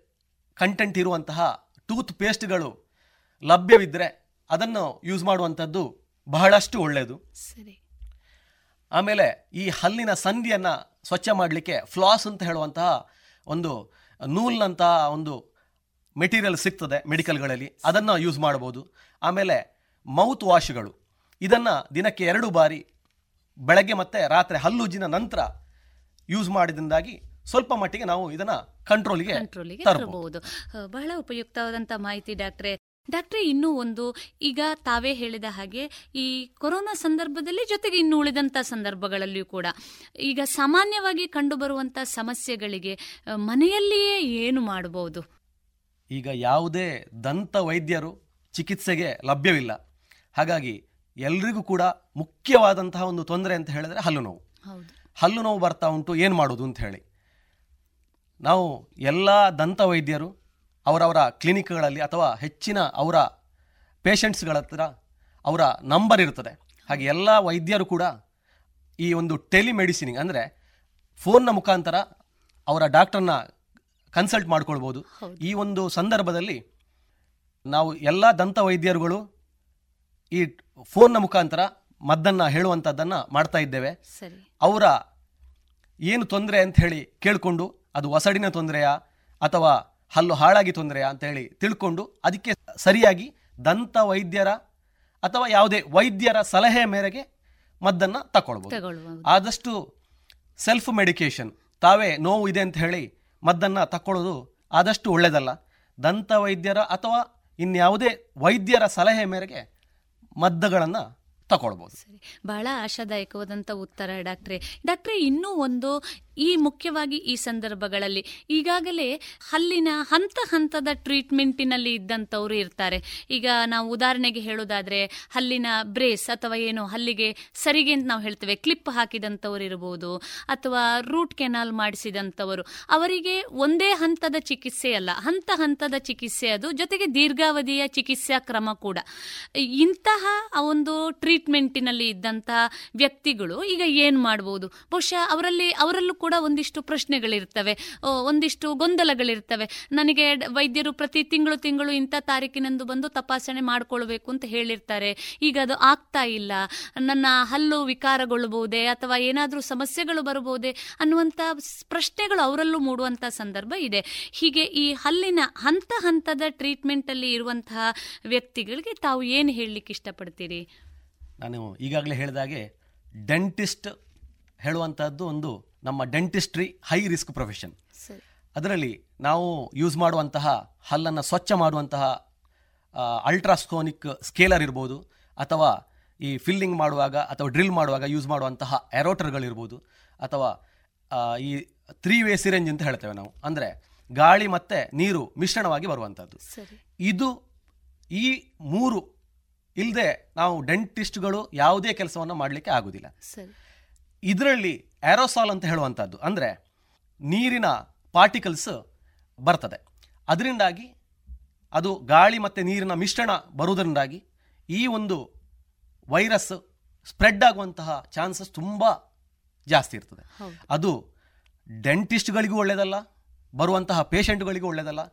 ಕಂಟೆಂಟ್ ಇರುವಂತಹ ಟೂತ್ ಪೇಸ್ಟ್ಗಳು ಲಭ್ಯವಿದ್ದರೆ ಅದನ್ನು ಯೂಸ್ ಮಾಡುವಂಥದ್ದು ಬಹಳಷ್ಟು ಒಳ್ಳೆಯದು. ಸರಿ, ಆಮೇಲೆ ಈ ಹಲ್ಲಿನ ಸಂಧಿಯನ್ನು ಸ್ವಚ್ಛ ಮಾಡಲಿಕ್ಕೆ ಫ್ಲಾಸ್ ಅಂತ ಹೇಳುವಂತಹ ಒಂದು ನೂಲ್ನಂತಹ ಒಂದು ಮೆಟೀರಿಯಲ್ ಸಿಗ್ತದೆ ಮೆಡಿಕಲ್ಗಳಲ್ಲಿ, ಅದನ್ನು ಯೂಸ್ ಮಾಡ್ಬೋದು. ಆಮೇಲೆ ಮೌತ್ ವಾಶ್ಗಳು, ಇದನ್ನು ದಿನಕ್ಕೆ 2 ಬಾರಿ ಬೆಳಗ್ಗೆ ಮತ್ತು ರಾತ್ರಿ ಹಲ್ಲುಜ್ಜಿನ ನಂತರ ಯೂಸ್ ಮಾಡಿದಿಂದಾಗಿ ಸ್ವಲ್ಪ ಮಟ್ಟಿಗೆ ನಾವು ಇದನ್ನು ಕಂಟ್ರೋಲಿಗೆ ತರಬಹುದು. ಬಹಳ ಉಪಯುಕ್ತವಾದಂಥ ಮಾಹಿತಿ ಡಾಕ್ಟ್ರೇ. ಡಾಕ್ಟ್ರೇ, ಇನ್ನೂ ಒಂದು, ಈಗ ತಾವೇ ಹೇಳಿದ ಹಾಗೆ ಈ ಕೊರೋನಾ ಸಂದರ್ಭದಲ್ಲಿ, ಜೊತೆಗೆ ಇನ್ನು ಉಳಿದಂಥ ಸಂದರ್ಭಗಳಲ್ಲಿಯೂ ಕೂಡ ಈಗ ಸಾಮಾನ್ಯವಾಗಿ ಕಂಡುಬರುವಂಥ ಸಮಸ್ಯೆಗಳಿಗೆ ಮನೆಯಲ್ಲಿಯೇ ಏನು ಮಾಡಬಹುದು? ಈಗ ಯಾವುದೇ ದಂತ ವೈದ್ಯರು ಚಿಕಿತ್ಸೆಗೆ ಲಭ್ಯವಿಲ್ಲ, ಹಾಗಾಗಿ ಎಲ್ರಿಗೂ ಕೂಡ ಮುಖ್ಯವಾದಂತಹ ಒಂದು ತೊಂದರೆ ಅಂತ ಹೇಳಿದ್ರೆ ಹಲ್ಲು ನೋವು. ಹಲ್ಲು ನೋವು ಬರ್ತಾ ಉಂಟು, ಏನು ಮಾಡೋದು ಅಂತ ಹೇಳಿ ನಾವು ಎಲ್ಲ ದಂತ ವೈದ್ಯರು ಅವರವರ ಕ್ಲಿನಿಕ್ಗಳಲ್ಲಿ ಅಥವಾ ಹೆಚ್ಚಿನ ಅವರ ಪೇಷಂಟ್ಸ್ಗಳ ಹತ್ರ ಅವರ ನಂಬರ್ ಇರ್ತದೆ, ಹಾಗೆ ಎಲ್ಲ ವೈದ್ಯರು ಕೂಡ ಈ ಒಂದು ಟೆಲಿಮೆಡಿಸಿನಿಂಗ್, ಅಂದರೆ ಫೋನ್ನ ಮುಖಾಂತರ ಅವರ ಡಾಕ್ಟರ್ನ ಕನ್ಸಲ್ಟ್ ಮಾಡ್ಕೊಳ್ಬೋದು. ಈ ಒಂದು ಸಂದರ್ಭದಲ್ಲಿ ನಾವು ಎಲ್ಲ ದಂತ ವೈದ್ಯರುಗಳು ಈ ಫೋನ್ನ ಮುಖಾಂತರ ಮದ್ದನ್ನು ಹೇಳುವಂಥದ್ದನ್ನು ಮಾಡ್ತಾ ಇದ್ದೇವೆ. ಅವರ ಏನು ತೊಂದರೆ ಅಂತ ಹೇಳಿ ಕೇಳಿಕೊಂಡು, ಅದು ಒಸಡಿನ ತೊಂದರೆಯಾ ಅಥವಾ ಹಲ್ಲು ಹಾಳಾಗಿ ತೊಂದರೆಯಾ ಅಂತ ಹೇಳಿ ತಿಳ್ಕೊಂಡು, ಅದಕ್ಕೆ ಸರಿಯಾಗಿ ದಂತ ವೈದ್ಯರ ಅಥವಾ ಯಾವುದೇ ವೈದ್ಯರ ಸಲಹೆಯ ಮೇರೆಗೆ ಮದ್ದನ್ನು ತಗೊಳ್ಬೋದು. ಆದಷ್ಟು ಸೆಲ್ಫ್ ಮೆಡಿಕೇಶನ್, ತಾವೇ ನೋವು ಇದೆ ಅಂತ ಹೇಳಿ ಮದ್ದನ್ನು ತಗೊಳ್ಳೋದು ಆದಷ್ಟು ಒಳ್ಳೆಯದಲ್ಲ. ದಂತ ವೈದ್ಯರ ಅಥವಾ ಇನ್ಯಾವುದೇ ವೈದ್ಯರ ಸಲಹೆ ಮೇರೆಗೆ ಮದ್ದುಗಳನ್ನು ತಗೊಳ್ಬೋದು. ಸರಿ, ಬಹಳ ಆಶಾದಾಯಕವಾದಂಥ ಉತ್ತರ ಡಾಕ್ಟ್ರೆ. ಡಾಕ್ಟ್ರೆ, ಇನ್ನೂ ಒಂದು, ಈ ಮುಖ್ಯವಾಗಿ ಈ ಸಂದರ್ಭಗಳಲ್ಲಿ ಈಗಾಗಲೇ ಹಲ್ಲಿನ ಹಂತ ಹಂತದ ಟ್ರೀಟ್ಮೆಂಟಿನಲ್ಲಿ ಇದ್ದಂಥವರು ಇರ್ತಾರೆ. ಈಗ ನಾವು ಉದಾಹರಣೆಗೆ ಹೇಳೋದಾದರೆ ಹಲ್ಲಿನ ಬ್ರೇಸ್ ಅಥವಾ ಏನು ಹಲ್ಲಿಗೆ ಸರಿಗೆ ಅಂತ ನಾವು ಹೇಳ್ತೇವೆ, ಕ್ಲಿಪ್ ಹಾಕಿದಂಥವ್ರು ಇರ್ಬೋದು ಅಥವಾ ರೂಟ್ ಕೆನಾಲ್ ಮಾಡಿಸಿದಂಥವರು. ಅವರಿಗೆ ಒಂದೇ ಹಂತದ ಚಿಕಿತ್ಸೆ ಅಲ್ಲ, ಹಂತ ಹಂತದ ಚಿಕಿತ್ಸೆ, ಅದು ಜೊತೆಗೆ ದೀರ್ಘಾವಧಿಯ ಚಿಕಿತ್ಸಾ ಕ್ರಮ ಕೂಡ. ಇಂತಹ ಒಂದು ಟ್ರೀಟ್ಮೆಂಟಿನಲ್ಲಿ ಇದ್ದಂತಹ ವ್ಯಕ್ತಿಗಳು ಈಗ ಏನು ಮಾಡ್ಬೋದು? ಬಹುಶಃ ಅವರಲ್ಲೂ ಕೂಡ ಒಂದಿಷ್ಟು ಪ್ರಶ್ನೆಗಳಿರ್ತವೆ, ಒಂದಿಷ್ಟು ಗೊಂದಲಗಳಿರ್ತವೆ. ನನಗೆ ವೈದ್ಯರು ಪ್ರತಿ ತಿಂಗಳು ತಿಂಗಳು ಇಂಥ ತಾರೀಕಿನಂದು ಬಂದು ತಪಾಸಣೆ ಮಾಡಿಕೊಳ್ಬೇಕು ಅಂತ ಹೇಳಿರ್ತಾರೆ, ಈಗ ಅದು ಆಗ್ತಾ ಇಲ್ಲ, ನನ್ನ ಹಲ್ಲು ವಿಕಾರಗೊಳ್ಳಬಹುದೇ ಅಥವಾ ಏನಾದರೂ ಸಮಸ್ಯೆಗಳು ಬರಬಹುದೇ ಅನ್ನುವಂಥ ಪ್ರಶ್ನೆಗಳು ಅವರಲ್ಲೂ ಮೂಡುವಂಥ ಸಂದರ್ಭ ಇದೆ. ಹೀಗೆ ಈ ಹಲ್ಲಿನ ಹಂತ ಹಂತದ ಟ್ರೀಟ್ಮೆಂಟಲ್ಲಿ ಇರುವಂತಹ ವ್ಯಕ್ತಿಗಳಿಗೆ ತಾವು ಏನು ಹೇಳಲಿಕ್ಕೆ ಇಷ್ಟಪಡ್ತೀರಿ? ನಾನು ಈಗಾಗಲೇ ಹೇಳಿದಾಗೆ ಡೆಂಟಿಸ್ಟ್ ಹೇಳುವಂಥದ್ದು ಒಂದು ನಮ್ಮ ಡೆಂಟಿಸ್ಟ್ರಿ ಹೈ ರಿಸ್ಕ್ ಪ್ರೊಫೆಷನ್. ಅದರಲ್ಲಿ ನಾವು ಯೂಸ್ ಮಾಡುವಂತಹ ಹಲ್ಲನ್ನು ಸ್ವಚ್ಛ ಮಾಡುವಂತಹ ಅಲ್ಟ್ರಾಸೋನಿಕ್ ಸ್ಕೇಲರ್ ಇರ್ಬೋದು, ಅಥವಾ ಈ ಫಿಲ್ಲಿಂಗ್ ಮಾಡುವಾಗ ಅಥವಾ ಡ್ರಿಲ್ ಮಾಡುವಾಗ ಯೂಸ್ ಮಾಡುವಂತಹ ಎರೋಟರ್ಗಳಿರ್ಬೋದು, ಅಥವಾ ಈ 3-ವೇ ಸಿರೆಂಜ್ ಅಂತ ಹೇಳ್ತೇವೆ ನಾವು, ಅಂದರೆ ಗಾಳಿ ಮತ್ತು ನೀರು ಮಿಶ್ರಣವಾಗಿ ಬರುವಂಥದ್ದು. ಇದು ಈ ಮೂರು ಇಲ್ಲದೆ ನಾವು ಡೆಂಟಿಸ್ಟ್ಗಳು ಯಾವುದೇ ಕೆಲಸವನ್ನು ಮಾಡಲಿಕ್ಕೆ ಆಗೋದಿಲ್ಲ. ಇದರಲ್ಲಿ ಆ್ಯರೋಸಾಲ್ ಅಂತ ಹೇಳುವಂಥದ್ದು, ಅಂದರೆ ನೀರಿನ ಪಾರ್ಟಿಕಲ್ಸ್ ಬರ್ತದೆ, ಅದರಿಂದಾಗಿ ಅದು ಗಾಳಿ ಮತ್ತು ನೀರಿನ ಮಿಶ್ರಣ ಬರುವುದರಿಂದಾಗಿ ಈ ಒಂದು ವೈರಸ್ ಸ್ಪ್ರೆಡ್ ಆಗುವಂತಹ ಚಾನ್ಸಸ್ ತುಂಬ ಜಾಸ್ತಿ ಇರ್ತದೆ. ಅದು ಡೆಂಟಿಸ್ಟ್ಗಳಿಗೂ ಒಳ್ಳೆಯದಲ್ಲ, ಬರುವಂತಹ ಪೇಷಂಟ್ಗಳಿಗೂ ಒಳ್ಳೆಯದಲ್ಲ,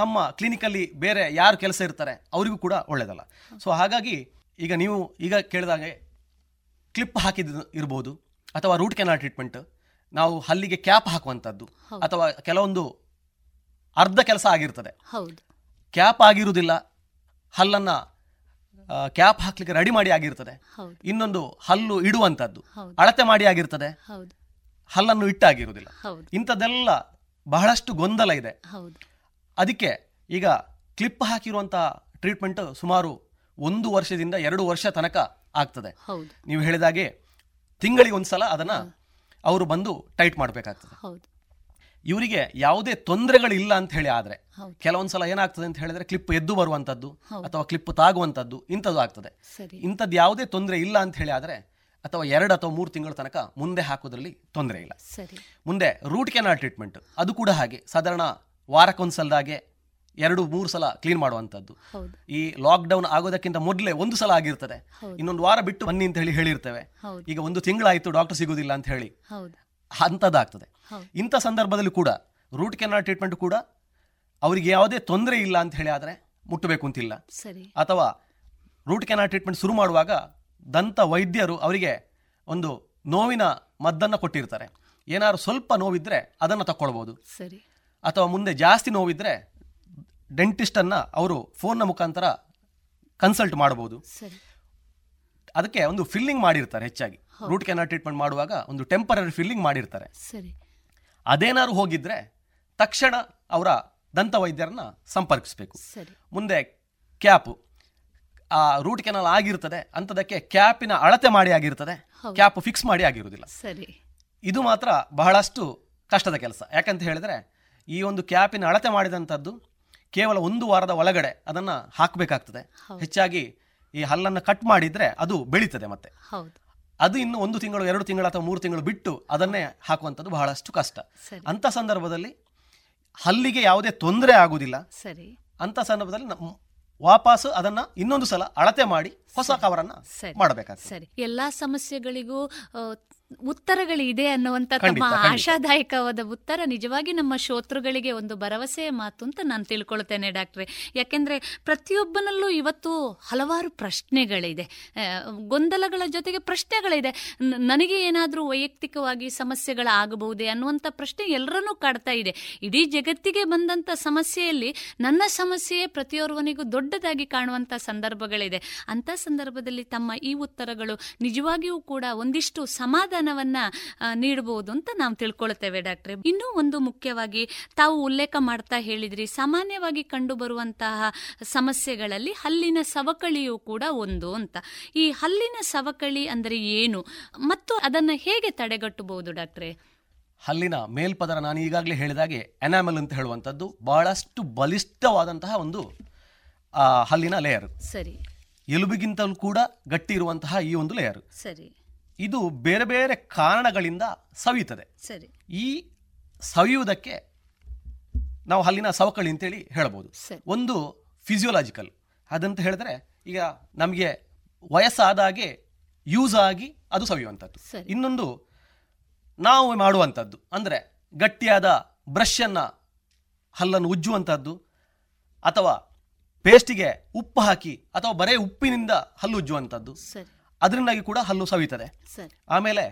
ನಮ್ಮ ಕ್ಲಿನಿಕಲ್ಲಿ ಬೇರೆ ಯಾರು ಕೆಲಸ ಇರ್ತಾರೆ ಅವರಿಗೂ ಕೂಡ ಒಳ್ಳೆಯದಲ್ಲ. ಸೊ ಹಾಗಾಗಿ ಈಗ ನೀವು ಈಗ ಕೇಳಿದಾಗೆ ಕ್ಲಿಪ್ ಹಾಕಿದ್ದು ಇರ್ಬೋದು, ಅಥವಾ ರೂಟ್ ಕೆನಾಲ್ ಟ್ರೀಟ್ಮೆಂಟ್, ನಾವು ಹಲ್ಲಿಗೆ ಕ್ಯಾಪ್ ಹಾಕುವಂಥದ್ದು, ಅಥವಾ ಕೆಲವೊಂದು ಅರ್ಧ ಕೆಲಸ ಆಗಿರ್ತದೆ, ಕ್ಯಾಪ್ ಆಗಿರುವುದಿಲ್ಲ, ಹಲ್ಲನ್ನು ಕ್ಯಾಪ್ ಹಾಕಲಿಕ್ಕೆ ರೆಡಿ ಮಾಡಿ ಆಗಿರ್ತದೆ, ಇನ್ನೊಂದು ಹಲ್ಲು ಇಡುವಂಥದ್ದು ಅಳತೆ ಮಾಡಿ ಆಗಿರ್ತದೆ, ಹಲ್ಲನ್ನು ಇಟ್ಟಾಗಿರುವುದಿಲ್ಲ. ಇಂಥದ್ದೆಲ್ಲ ಬಹಳಷ್ಟು ಗೊಂದಲ ಇದೆ. ಅದಕ್ಕೆ ಈಗ ಕ್ಲಿಪ್ ಹಾಕಿರುವಂಥ ಟ್ರೀಟ್ಮೆಂಟ್ ಸುಮಾರು 1 ವರ್ಷದಿಂದ 2 ವರ್ಷ ತನಕ ಆಗ್ತದೆ. ನೀವು ಹೇಳಿದಾಗೆ ತಿಂಗಳಿಗೊಂದ್ಸಲ ಅದನ್ನು ಅವರು ಬಂದು ಟೈಟ್ ಮಾಡಬೇಕಾಗ್ತದೆ. ಇವರಿಗೆ ಯಾವುದೇ ತೊಂದರೆಗಳಿಲ್ಲ ಅಂತ ಹೇಳಿ ಆದರೆ ಕೆಲವೊಂದು ಸಲ ಏನಾಗ್ತದೆ ಅಂತ ಹೇಳಿದ್ರೆ ಕ್ಲಿಪ್ ಎದ್ದು ಬರುವಂಥದ್ದು ಅಥವಾ ಕ್ಲಿಪ್ ತಾಗುವಂಥದ್ದು ಇಂಥದ್ದು ಆಗ್ತದೆ. ಇಂಥದ್ದು ಯಾವುದೇ ತೊಂದರೆ ಇಲ್ಲ ಅಂತ ಹೇಳಿ ಆದರೆ ಅಥವಾ 2 ಅಥವಾ 3 ತಿಂಗಳ ತನಕ ಮುಂದೆ ಹಾಕೋದ್ರಲ್ಲಿ ತೊಂದರೆ ಇಲ್ಲ. ಮುಂದೆ ರೂಟ್ ಕೆನಾಲ್ ಟ್ರೀಟ್ಮೆಂಟ್, ಅದು ಕೂಡ ಹಾಗೆ ಸಾಧಾರಣ ವಾರಕ್ಕೊಂದ್ಸಲದಾಗೆ 2-3 ಸಲ ಕ್ಲೀನ್ ಮಾಡುವಂಥದ್ದು. ಈ ಲಾಕ್ಡೌನ್ ಆಗೋದಕ್ಕಿಂತ ಮೊದಲೇ 1 ಸಲ ಆಗಿರ್ತದೆ, ಇನ್ನೊಂದು ವಾರ ಬಿಟ್ಟು ಬನ್ನಿ ಅಂತ ಹೇಳಿ ಹೇಳಿರ್ತೇವೆ, ಈಗ 1 ತಿಂಗಳಾಯಿತು ಡಾಕ್ಟರ್ ಸಿಗೋದಿಲ್ಲ ಅಂತ ಹೇಳಿ ಅಂಥದ್ದಾಗ್ತದೆ. ಇಂಥ ಸಂದರ್ಭದಲ್ಲಿ ಕೂಡ ರೂಟ್ ಕೆನಾಲ್ ಟ್ರೀಟ್ಮೆಂಟ್ ಕೂಡ ಅವರಿಗೆ ಯಾವುದೇ ತೊಂದರೆ ಇಲ್ಲ ಅಂತ ಹೇಳಿ ಆದರೆ ಮುಟ್ಟಬೇಕು ಅಂತಿಲ್ಲ. ಅಥವಾ ರೂಟ್ ಕೆನಾಲ್ ಟ್ರೀಟ್ಮೆಂಟ್ ಶುರು ಮಾಡುವಾಗ ದಂತ ವೈದ್ಯರು ಅವರಿಗೆ ಒಂದು ನೋವಿನ ಮದ್ದನ್ನು ಕೊಟ್ಟಿರ್ತಾರೆ, ಏನಾದ್ರು ಸ್ವಲ್ಪ ನೋವಿದ್ರೆ ಅದನ್ನು ತಕ್ಕೊಳ್ಬೋದು, ಅಥವಾ ಮುಂದೆ ಜಾಸ್ತಿ ನೋವಿದ್ರೆ ಡೆಂಟಿಸ್ಟನ್ನು ಅವರು ಫೋನ್ನ ಮುಖಾಂತರ ಕನ್ಸಲ್ಟ್ ಮಾಡಬಹುದು. ಅದಕ್ಕೆ ಒಂದು ಫಿಲ್ಲಿಂಗ್ ಮಾಡಿರ್ತಾರೆ, ಹೆಚ್ಚಾಗಿ ರೂಟ್ ಕೆನಾಲ್ ಟ್ರೀಟ್ಮೆಂಟ್ ಮಾಡುವಾಗ ಒಂದು ಟೆಂಪರರಿ ಫಿಲ್ಲಿಂಗ್ ಮಾಡಿರ್ತಾರೆ. ಅದೇನಾದ್ರು ಹೋಗಿದ್ರೆ ತಕ್ಷಣ ಅವರ ದಂತ ವೈದ್ಯರನ್ನ ಸಂಪರ್ಕಿಸಬೇಕು. ಮುಂದೆ ಕ್ಯಾಪು, ಆ ರೂಟ್ ಕೆನಾಲ್ ಆಗಿರ್ತದೆ ಅಂಥದಕ್ಕೆ ಕ್ಯಾಪಿನ ಅಳತೆ ಮಾಡಿ ಆಗಿರ್ತದೆ, ಕ್ಯಾಪ್ ಫಿಕ್ಸ್ ಮಾಡಿ ಆಗಿರುವುದಿಲ್ಲ. ಇದು ಮಾತ್ರ ಬಹಳಷ್ಟು ಕಷ್ಟದ ಕೆಲಸ. ಯಾಕಂತ ಹೇಳಿದ್ರೆ ಈ ಒಂದು ಕ್ಯಾಪಿನ ಅಳತೆ ಮಾಡಿದಂಥದ್ದು ಕೇವಲ 1 ವಾರದ ಒಳಗಡೆ ಅದನ್ನು ಹಾಕಬೇಕಾಗ್ತದೆ. ಹೆಚ್ಚಾಗಿ ಈ ಹಲ್ಲನ್ನು ಕಟ್ ಮಾಡಿದರೆ ಅದು ಬೆಳೀತದೆ, ಮತ್ತೆ ಅದು ಇನ್ನು 1 ತಿಂಗಳು 2 ತಿಂಗಳು ಅಥವಾ 3 ತಿಂಗಳು ಬಿಟ್ಟು ಅದನ್ನೇ ಹಾಕುವಂಥದ್ದು ಬಹಳಷ್ಟು ಕಷ್ಟ. ಅಂಥ ಸಂದರ್ಭದಲ್ಲಿ ಹಲ್ಲಿಗೆ ಯಾವುದೇ ತೊಂದರೆ ಆಗುವುದಿಲ್ಲ. ಅಂಥ ಸಂದರ್ಭದಲ್ಲಿ ವಾಪಸ್ಸು ಅದನ್ನ ಇನ್ನೊಂದು ಸಲ ಅಳತೆ ಮಾಡಿ ಹೊಸ ಕವರನ್ನು ಮಾಡಬೇಕಾಗ್ತದೆ. ಎಲ್ಲಾ ಸಮಸ್ಯೆಗಳಿಗೂ ಉತ್ತರಗಳಿದೆ ಅನ್ನುವಂತ ತಮ್ಮ ಆಶಾದಾಯಕವಾದ ಉತ್ತರ ನಿಜವಾಗಿ ನಮ್ಮ ಶ್ರೋತೃಗಳಿಗೆ ಒಂದು ಭರವಸೆಯ ಮಾತು ಅಂತ ನಾನು ತಿಳ್ಕೊಳ್ತೇನೆ ಡಾಕ್ಟ್ರೆ. ಯಾಕೆಂದ್ರೆ ಪ್ರತಿಯೊಬ್ಬನಲ್ಲೂ ಇವತ್ತು ಹಲವಾರು ಪ್ರಶ್ನೆಗಳಿದೆ, ಗೊಂದಲಗಳ ಜೊತೆಗೆ ಪ್ರಶ್ನೆಗಳಿದೆ. ನನಗೆ ಏನಾದರೂ ವೈಯಕ್ತಿಕವಾಗಿ ಸಮಸ್ಯೆಗಳಾಗಬಹುದೇ ಅನ್ನುವಂಥ ಪ್ರಶ್ನೆ ಎಲ್ಲರನ್ನೂ ಕಾಡ್ತಾ ಇದೆ. ಇಡೀ ಜಗತ್ತಿಗೆ ಬಂದಂಥ ಸಮಸ್ಯೆಯಲ್ಲಿ ನನ್ನ ಸಮಸ್ಯೆಯೇ ಪ್ರತಿಯೊರ್ವನಿಗೂ ದೊಡ್ಡದಾಗಿ ಕಾಣುವಂಥ ಸಂದರ್ಭಗಳಿದೆ. ಅಂಥ ಸಂದರ್ಭದಲ್ಲಿ ತಮ್ಮ ಈ ಉತ್ತರಗಳು ನಿಜವಾಗಿಯೂ ಕೂಡ ಒಂದಿಷ್ಟು ಸಮಾಧಾನ ನೀಡಬಹುದು ಅಂತ ನಾವು ತಿಳ್ಕೊಳ್ತೇವೆ ಡಾಕ್ಟ್ರೆ. ಇನ್ನೂ ಒಂದು ಮುಖ್ಯವಾಗಿ ತಾವು ಉಲ್ಲೇಖ ಮಾಡ್ತಾ ಹೇಳಿದ್ರಿ, ಸಾಮಾನ್ಯವಾಗಿ ಕಂಡು ಬರುವಂತಹ ಸಮಸ್ಯೆಗಳಲ್ಲಿ ಹಲ್ಲಿನ ಸವಕಳಿಯೂ ಕೂಡ ಒಂದು ಅಂತ. ಈ ಹಲ್ಲಿನ ಸವಕಳಿ ಅಂದರೆ ಏನು ಮತ್ತು ಅದನ್ನು ಹೇಗೆ ತಡೆಗಟ್ಟಬಹುದು ಡಾಕ್ಟ್ರೆ? ಹಲ್ಲಿನ ಮೇಲ್ಪದರ ನಾನು ಈಗಾಗಲೇ ಹೇಳಿದಾಗೆ ಎನಾಮಲ್ ಅಂತ ಹೇಳುವಂಥದ್ದು ಬಹಳಷ್ಟು ಬಲಿಷ್ಠವಾದಂತಹ ಒಂದು ಹಲ್ಲಿನ ಲೇಯರ್. ಸರಿ. ಎಲುಬಿಗಿಂತಲೂ ಕೂಡ ಗಟ್ಟಿ ಇರುವಂತಹ ಈ ಒಂದು ಲೇಯರ್. ಸರಿ. ಇದು ಬೇರೆ ಬೇರೆ ಕಾರಣಗಳಿಂದ ಸವಿಯುತ್ತದೆ. ಸರಿ. ಈ ಸವಿಯುವುದಕ್ಕೆ ನಾವು ಹಲ್ಲಿನ ಸವಕಳಿ ಅಂತೇಳಿ ಹೇಳ್ಬೋದು. ಒಂದು ಫಿಸಿಯೋಲಾಜಿಕಲ್ ಅದಂತ ಹೇಳಿದ್ರೆ, ಈಗ ನಮಗೆ ವಯಸ್ಸಾದಾಗೆ ಯೂಸ್ ಆಗಿ ಅದು ಸವಿಯುವಂಥದ್ದು. ಇನ್ನೊಂದು ನಾವು ಮಾಡುವಂಥದ್ದು ಅಂದರೆ ಗಟ್ಟಿಯಾದ ಬ್ರಷನ್ನು ಹಲ್ಲನ್ನು ಉಜ್ಜುವಂಥದ್ದು, ಅಥವಾ ಪೇಸ್ಟಿಗೆ ಉಪ್ಪು ಹಾಕಿ ಅಥವಾ ಬರೇ ಉಪ್ಪಿನಿಂದ ಹಲ್ಲು ಉಜ್ಜುವಂಥದ್ದು, ಅದರಿಂದಾಗಿ ಕೂಡ ಹಲ್ಲು ಸವಿತದೆ. ಆಮೇಲೆ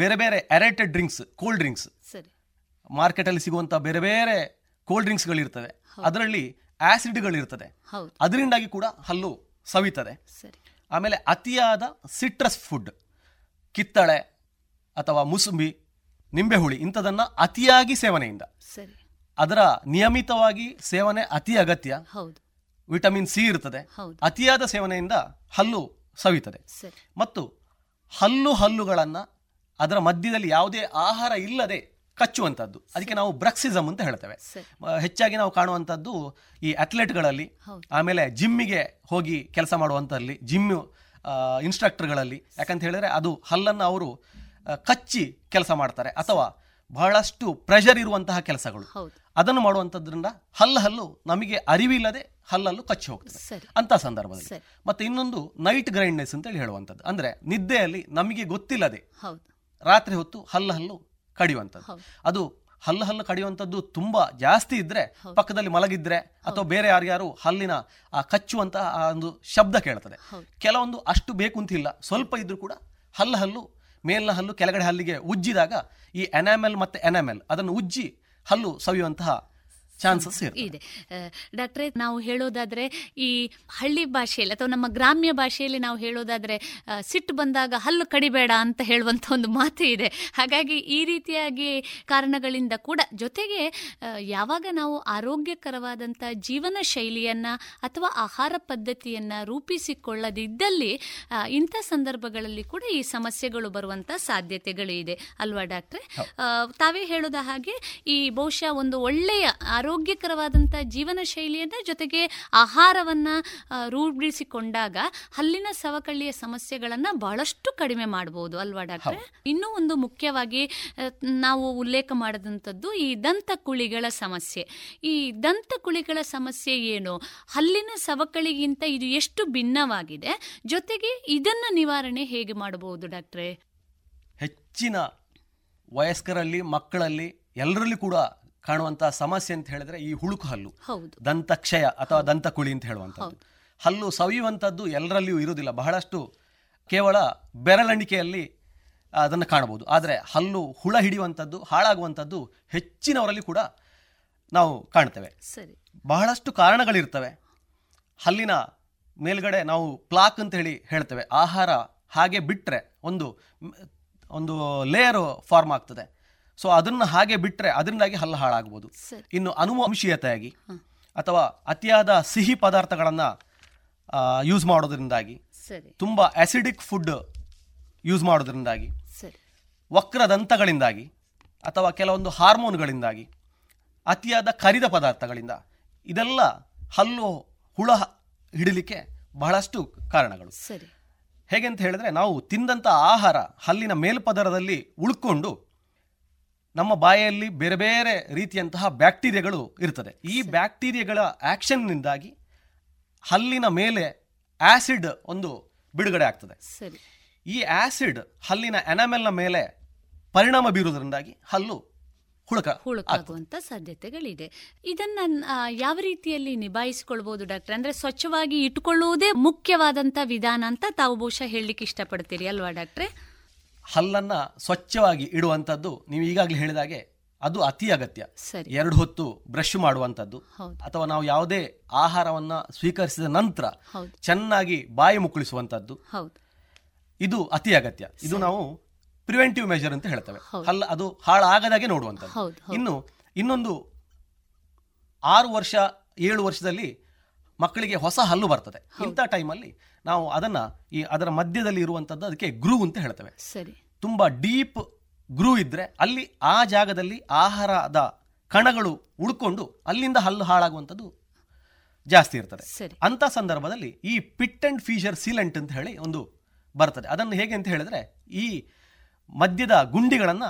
ಬೇರೆ ಬೇರೆ ಅರೇಟೆಡ್ ಡ್ರಿಂಕ್ಸ್, ಕೋಲ್ಡ್ ಡ್ರಿಂಕ್ಸ್, ಮಾರ್ಕೆಟಲ್ಲಿ ಸಿಗುವಂಥ ಬೇರೆ ಬೇರೆ ಕೋಲ್ಡ್ ಡ್ರಿಂಕ್ಸ್ಗಳಿರ್ತದೆ, ಅದರಲ್ಲಿ ಆಸಿಡ್ಗಳಿರ್ತದೆ, ಅದರಿಂದಾಗಿ ಕೂಡ ಹಲ್ಲು ಸವಿತದೆ. ಆಮೇಲೆ ಅತಿಯಾದ ಸಿಟ್ರಸ್ ಫುಡ್, ಕಿತ್ತಳೆ ಅಥವಾ ಮುಸುಂಬಿ, ನಿಂಬೆಹುಳಿ ಇಂಥದನ್ನು ಅತಿಯಾಗಿ ಸೇವನೆಯಿಂದ, ಅದರ ನಿಯಮಿತವಾಗಿ ಸೇವನೆ ಅತಿ ಅಗತ್ಯ. ವಿಟಮಿನ್ ಸಿ ಇರ್ತದೆ, ಅತಿಯಾದ ಸೇವನೆಯಿಂದ ಹಲ್ಲು ಸವಿತದೆ. ಮತ್ತು ಹಲ್ಲುಗಳನ್ನು ಅದರ ಮಧ್ಯದಲ್ಲಿ ಯಾವುದೇ ಆಹಾರ ಇಲ್ಲದೆ ಕಚ್ಚುವಂಥದ್ದು, ಅದಕ್ಕೆ ನಾವು ಬ್ರಕ್ಸಿಸಮ್ ಅಂತ ಹೇಳ್ತೇವೆ. ಹೆಚ್ಚಾಗಿ ನಾವು ಕಾಣುವಂಥದ್ದು ಈ ಅಥ್ಲೆಟ್ಗಳಲ್ಲಿ, ಆಮೇಲೆ ಜಿಮ್ಮಿಗೆ ಹೋಗಿ ಕೆಲಸ ಮಾಡುವಂಥಲ್ಲಿ, ಜಿಮ್ ಇನ್ಸ್ಟ್ರಕ್ಟರ್ಗಳಲ್ಲಿ. ಯಾಕಂತ ಹೇಳಿದ್ರೆ ಅದು ಹಲ್ಲನ್ನು ಅವರು ಕಚ್ಚಿ ಕೆಲಸ ಮಾಡ್ತಾರೆ, ಅಥವಾ ಬಹಳಷ್ಟು ಪ್ರೆಷರ್ ಇರುವಂತಹ ಕೆಲಸಗಳು ಅದನ್ನು ಮಾಡುವಂಥದ್ರಿಂದ ಹಲ್ಲು ನಮಗೆ ಅರಿವಿಲ್ಲದೆ ಹಲ್ಲಲ್ಲೂ ಕಚ್ಚಿ ಹೋಗ್ತದೆ ಅಂತ ಸಂದರ್ಭದಲ್ಲಿ. ಮತ್ತೆ ಇನ್ನೊಂದು ನೈಟ್ ಗ್ರೈಂಡ್ನೆಸ್ ಅಂತೇಳಿ ಹೇಳುವಂಥದ್ದು, ಅಂದ್ರೆ ನಿದ್ದೆಯಲ್ಲಿ ನಮಗೆ ಗೊತ್ತಿಲ್ಲದೆ ರಾತ್ರಿ ಹೊತ್ತು ಹಲ್ಲು ಕಡಿಯುವಂಥದ್ದು. ಅದು ಹಲ್ಲು ಕಡಿಯುವಂಥದ್ದು ತುಂಬಾ ಜಾಸ್ತಿ ಇದ್ರೆ, ಪಕ್ಕದಲ್ಲಿ ಮಲಗಿದ್ರೆ ಅಥವಾ ಬೇರೆ ಯಾರ್ಯಾರು ಹಲ್ಲಿನ ಆ ಕಚ್ಚುವಂತಹ ಆ ಒಂದು ಶಬ್ದ ಕೇಳ್ತದೆ. ಕೆಲವೊಂದು ಅಷ್ಟು ಬೇಕು ಅಂತಿಲ್ಲ, ಸ್ವಲ್ಪ ಇದ್ರೂ ಕೂಡ ಹಲ್ಲು ಮೇಲಿನ ಹಲ್ಲು ಕೆಳಗಡೆ ಹಲ್ಲಿಗೆ ಉಜ್ಜಿದಾಗ ಈ ಎನಾಮೆಲ್ ಮತ್ತು ಎನಾಮೆಲ್ ಅದನ್ನು ಉಜ್ಜಿ ಹಲ್ಲು ಸವಿಯುವಂತಹ ಚಾನ್ಸಸ್ ಇದೆ. ಡಾಕ್ಟ್ರೇ, ನಾವು ಹೇಳೋದಾದರೆ ಈ ಹಳ್ಳಿ ಭಾಷೆಯಲ್ಲಿ ಅಥವಾ ನಮ್ಮ ಗ್ರಾಮ್ಯ ಭಾಷೆಯಲ್ಲಿ ನಾವು ಹೇಳೋದಾದರೆ ಸಿಟ್ಟು ಬಂದಾಗ ಹಲ್ಲು ಕಡಿಬೇಡ ಅಂತ ಹೇಳುವಂಥ ಒಂದು ಮಾತು ಇದೆ. ಹಾಗಾಗಿ ಈ ರೀತಿಯಾಗಿ ಕಾರಣಗಳಿಂದ ಕೂಡ, ಜೊತೆಗೆ ಯಾವಾಗ ನಾವು ಆರೋಗ್ಯಕರವಾದಂಥ ಜೀವನ ಶೈಲಿಯನ್ನು ಅಥವಾ ಆಹಾರ ಪದ್ಧತಿಯನ್ನು ರೂಪಿಸಿಕೊಳ್ಳದಿದ್ದಲ್ಲಿ ಇಂಥ ಸಂದರ್ಭಗಳಲ್ಲಿ ಕೂಡ ಈ ಸಮಸ್ಯೆಗಳು ಬರುವಂಥ ಸಾಧ್ಯತೆಗಳು ಇದೆ ಅಲ್ವಾ ಡಾಕ್ಟ್ರೇ? ತಾವೇ ಹೇಳೋದ ಹಾಗೆ ಈ ಬಹುಶಃ ಒಂದು ಒಳ್ಳೆಯ ಆರೋಗ್ಯಕರವಾದಂಥ ಜೀವನ ಶೈಲಿಯನ್ನು ಜೊತೆಗೆ ಆಹಾರವನ್ನು ರೂಢಿಸಿಕೊಂಡಾಗ ಹಲ್ಲಿನ ಸವಕಳಿಯ ಸಮಸ್ಯೆಗಳನ್ನು ಬಹಳಷ್ಟು ಕಡಿಮೆ ಮಾಡಬಹುದು ಅಲ್ವಾ ಡಾಕ್ಟ್ರೆ? ಇನ್ನೂ ಒಂದು ಮುಖ್ಯವಾಗಿ ನಾವು ಉಲ್ಲೇಖ ಮಾಡಿದಂಥದ್ದು ಈ ದಂತ ಕುಳಿಗಳ ಸಮಸ್ಯೆ. ಈ ದಂತ ಕುಳಿಗಳ ಸಮಸ್ಯೆ ಏನು, ಹಲ್ಲಿನ ಸವಕಳಿಗಿಂತ ಇದು ಎಷ್ಟು ಭಿನ್ನವಾಗಿದೆ, ಜೊತೆಗೆ ಇದನ್ನು ನಿವಾರಣೆ ಹೇಗೆ ಮಾಡಬಹುದು ಡಾಕ್ಟ್ರೆ? ಹೆಚ್ಚಿನ ವಯಸ್ಕರಲ್ಲಿ, ಮಕ್ಕಳಲ್ಲಿ, ಎಲ್ಲರಲ್ಲಿ ಕೂಡ ಕಾಣುವಂತಹ ಸಮಸ್ಯೆ ಅಂತ ಹೇಳಿದ್ರೆ ಈ ಹುಳುಕು ಹಲ್ಲು, ದಂತಕ್ಷಯ ಅಥವಾ ದಂತಕುಳಿ ಅಂತ ಹೇಳುವಂಥದ್ದು. ಹಲ್ಲು ಸವಿಯುವಂಥದ್ದು ಎಲ್ಲರಲ್ಲಿಯೂ ಇರುವುದಿಲ್ಲ, ಬಹಳಷ್ಟು ಕೇವಲ ಬೆರಳೆಣಿಕೆಯಲ್ಲಿ ಅದನ್ನು ಕಾಣಬಹುದು. ಆದರೆ ಹಲ್ಲು ಹುಳ ಹಿಡಿಯುವಂಥದ್ದು, ಹಾಳಾಗುವಂಥದ್ದು ಹೆಚ್ಚಿನವರಲ್ಲಿ ಕೂಡ ನಾವು ಕಾಣ್ತೇವೆ. ಬಹಳಷ್ಟು ಕಾರಣಗಳಿರ್ತವೆ. ಹಲ್ಲಿನ ಮೇಲ್ಗಡೆ ನಾವು ಪ್ಲಾಕ್ ಅಂತ ಹೇಳ್ತೇವೆ. ಆಹಾರ ಹಾಗೆ ಬಿಟ್ಟರೆ ಒಂದು ಒಂದು ಲೇಯರ್ ಫಾರ್ಮ್ ಆಗ್ತದೆ. ಸೊ ಅದನ್ನು ಹಾಗೆ ಬಿಟ್ಟರೆ ಅದರಿಂದಾಗಿ ಹಲ್ಲು ಹಾಳಾಗ್ಬೋದು. ಇನ್ನು ಅನುವಂಶೀಯತೆಯಾಗಿ ಅಥವಾ ಅತಿಯಾದ ಸಿಹಿ ಪದಾರ್ಥಗಳನ್ನು ಯೂಸ್ ಮಾಡೋದ್ರಿಂದಾಗಿ, ತುಂಬ ಆ್ಯಸಿಡಿಕ್ ಫುಡ್ ಯೂಸ್ ಮಾಡೋದ್ರಿಂದಾಗಿ, ವಕ್ರದಂತಗಳಿಂದಾಗಿ, ಅಥವಾ ಕೆಲವೊಂದು ಹಾರ್ಮೋನ್ಗಳಿಂದಾಗಿ, ಅತಿಯಾದ ಕರಿದ ಪದಾರ್ಥಗಳಿಂದ, ಇದೆಲ್ಲ ಹಲ್ಲು ಹುಳ ಹಿಡಿಲಿಕ್ಕೆ ಬಹಳಷ್ಟು ಕಾರಣಗಳು. ಹೇಗೆ ಅಂತ ಹೇಳಿದ್ರೆ, ನಾವು ತಿಂದಂಥ ಆಹಾರ ಹಲ್ಲಿನ ಮೇಲ್ಪದರದಲ್ಲಿ ಉಳ್ಕೊಂಡು ನಮ್ಮ ಬಾಯಲ್ಲಿ ಬೇರೆ ಬೇರೆ ರೀತಿಯಂತಹ ಬ್ಯಾಕ್ಟೀರಿಯಾಗಳು ಇರ್ತದೆ. ಈ ಬ್ಯಾಕ್ಟೀರಿಯಾಗಳ ಆ್ಯಕ್ಷನ್ನಿಂದಾಗಿ ಹಲ್ಲಿನ ಮೇಲೆ ಆ್ಯಸಿಡ್ ಒಂದು ಬಿಡುಗಡೆ ಆಗ್ತದೆ. ಈ ಆಸಿಡ್ ಹಲ್ಲಿನ ಎನಾಮೆಲ್ನ ಮೇಲೆ ಪರಿಣಾಮ ಬೀರುವುದರಿಂದಾಗಿ ಹಲ್ಲು ಹುಳುಕಾಗುವಂತ ಸಾಧ್ಯತೆಗಳಿದೆ. ಇದನ್ನ ಯಾವ ರೀತಿಯಲ್ಲಿ ನಿಭಾಯಿಸಿಕೊಳ್ಬಹುದು ಡಾಕ್ಟರ್? ಅಂದ್ರೆ ಸ್ವಚ್ಛವಾಗಿ ಇಟ್ಟುಕೊಳ್ಳುವುದೇ ಮುಖ್ಯವಾದಂತ ವಿಧಾನ ಅಂತ ತಾವು ಬಹುಶಃ ಹೇಳಲಿಕ್ಕೆ ಇಷ್ಟಪಡ್ತೀರಿ ಅಲ್ವಾ ಡಾಕ್ಟ್ರೆ? ಹಲ್ಲನ್ನ ಸ್ವಚ್ಛವಾಗಿ ಇಡುವಂತದ್ದು ನೀವು ಈಗಾಗಲೇ ಹೇಳಿದಾಗೆ ಅದು ಅತಿ ಅಗತ್ಯ. ಎರಡು ಹೊತ್ತು ಬ್ರಷ್ ಮಾಡುವಂತದ್ದು ಅಥವಾ ನಾವು ಯಾವುದೇ ಆಹಾರವನ್ನ ಸ್ವೀಕರಿಸಿದ ನಂತರ ಚೆನ್ನಾಗಿ ಬಾಯಿ ಮುಕ್ಕಳಿಸುವಂತದ್ದು ಇದು ಅತಿ ಅಗತ್ಯ. ಇದು ನಾವು ಪ್ರಿವೆಂಟಿವ್ ಮೆಜರ್ ಅಂತ ಹೇಳ್ತೇವೆ. ಹಲ್ಲ ಅದು ಹಾಳಾಗದಾಗೆ ನೋಡುವಂಥದ್ದು. ಇನ್ನೊಂದು 6 ವರ್ಷ 7 ವರ್ಷದಲ್ಲಿ ಮಕ್ಕಳಿಗೆ ಹೊಸ ಹಲ್ಲು ಬರ್ತದೆ. ಇಂಥ ಟೈಮಲ್ಲಿ ನಾವು ಅದನ್ನ ಅದರ ಮಧ್ಯದಲ್ಲಿ ಇರುವಂಥದ್ದು ಅದಕ್ಕೆ ಗ್ರೂ ಅಂತ ಹೇಳ್ತೇವೆ. ತುಂಬಾ ಡೀಪ್ ಗ್ರೂ ಇದ್ರೆ ಅಲ್ಲಿ ಆ ಜಾಗದಲ್ಲಿ ಆಹಾರದ ಕಣಗಳು ಉಳ್ಕೊಂಡು ಅಲ್ಲಿಂದ ಹಲ್ಲು ಹಾಳಾಗುವಂಥದ್ದು ಜಾಸ್ತಿ ಇರ್ತದೆ. ಅಂಥ ಸಂದರ್ಭದಲ್ಲಿ ಈ ಪಿಟ್ ಅಂಡ್ ಫೀಜರ್ ಸೀಲೆಂಟ್ ಅಂತ ಹೇಳಿ ಒಂದು ಬರ್ತದೆ. ಅದನ್ನು ಹೇಗೆ ಅಂತ ಹೇಳಿದ್ರೆ ಈ ಮಧ್ಯದ ಗುಂಡಿಗಳನ್ನ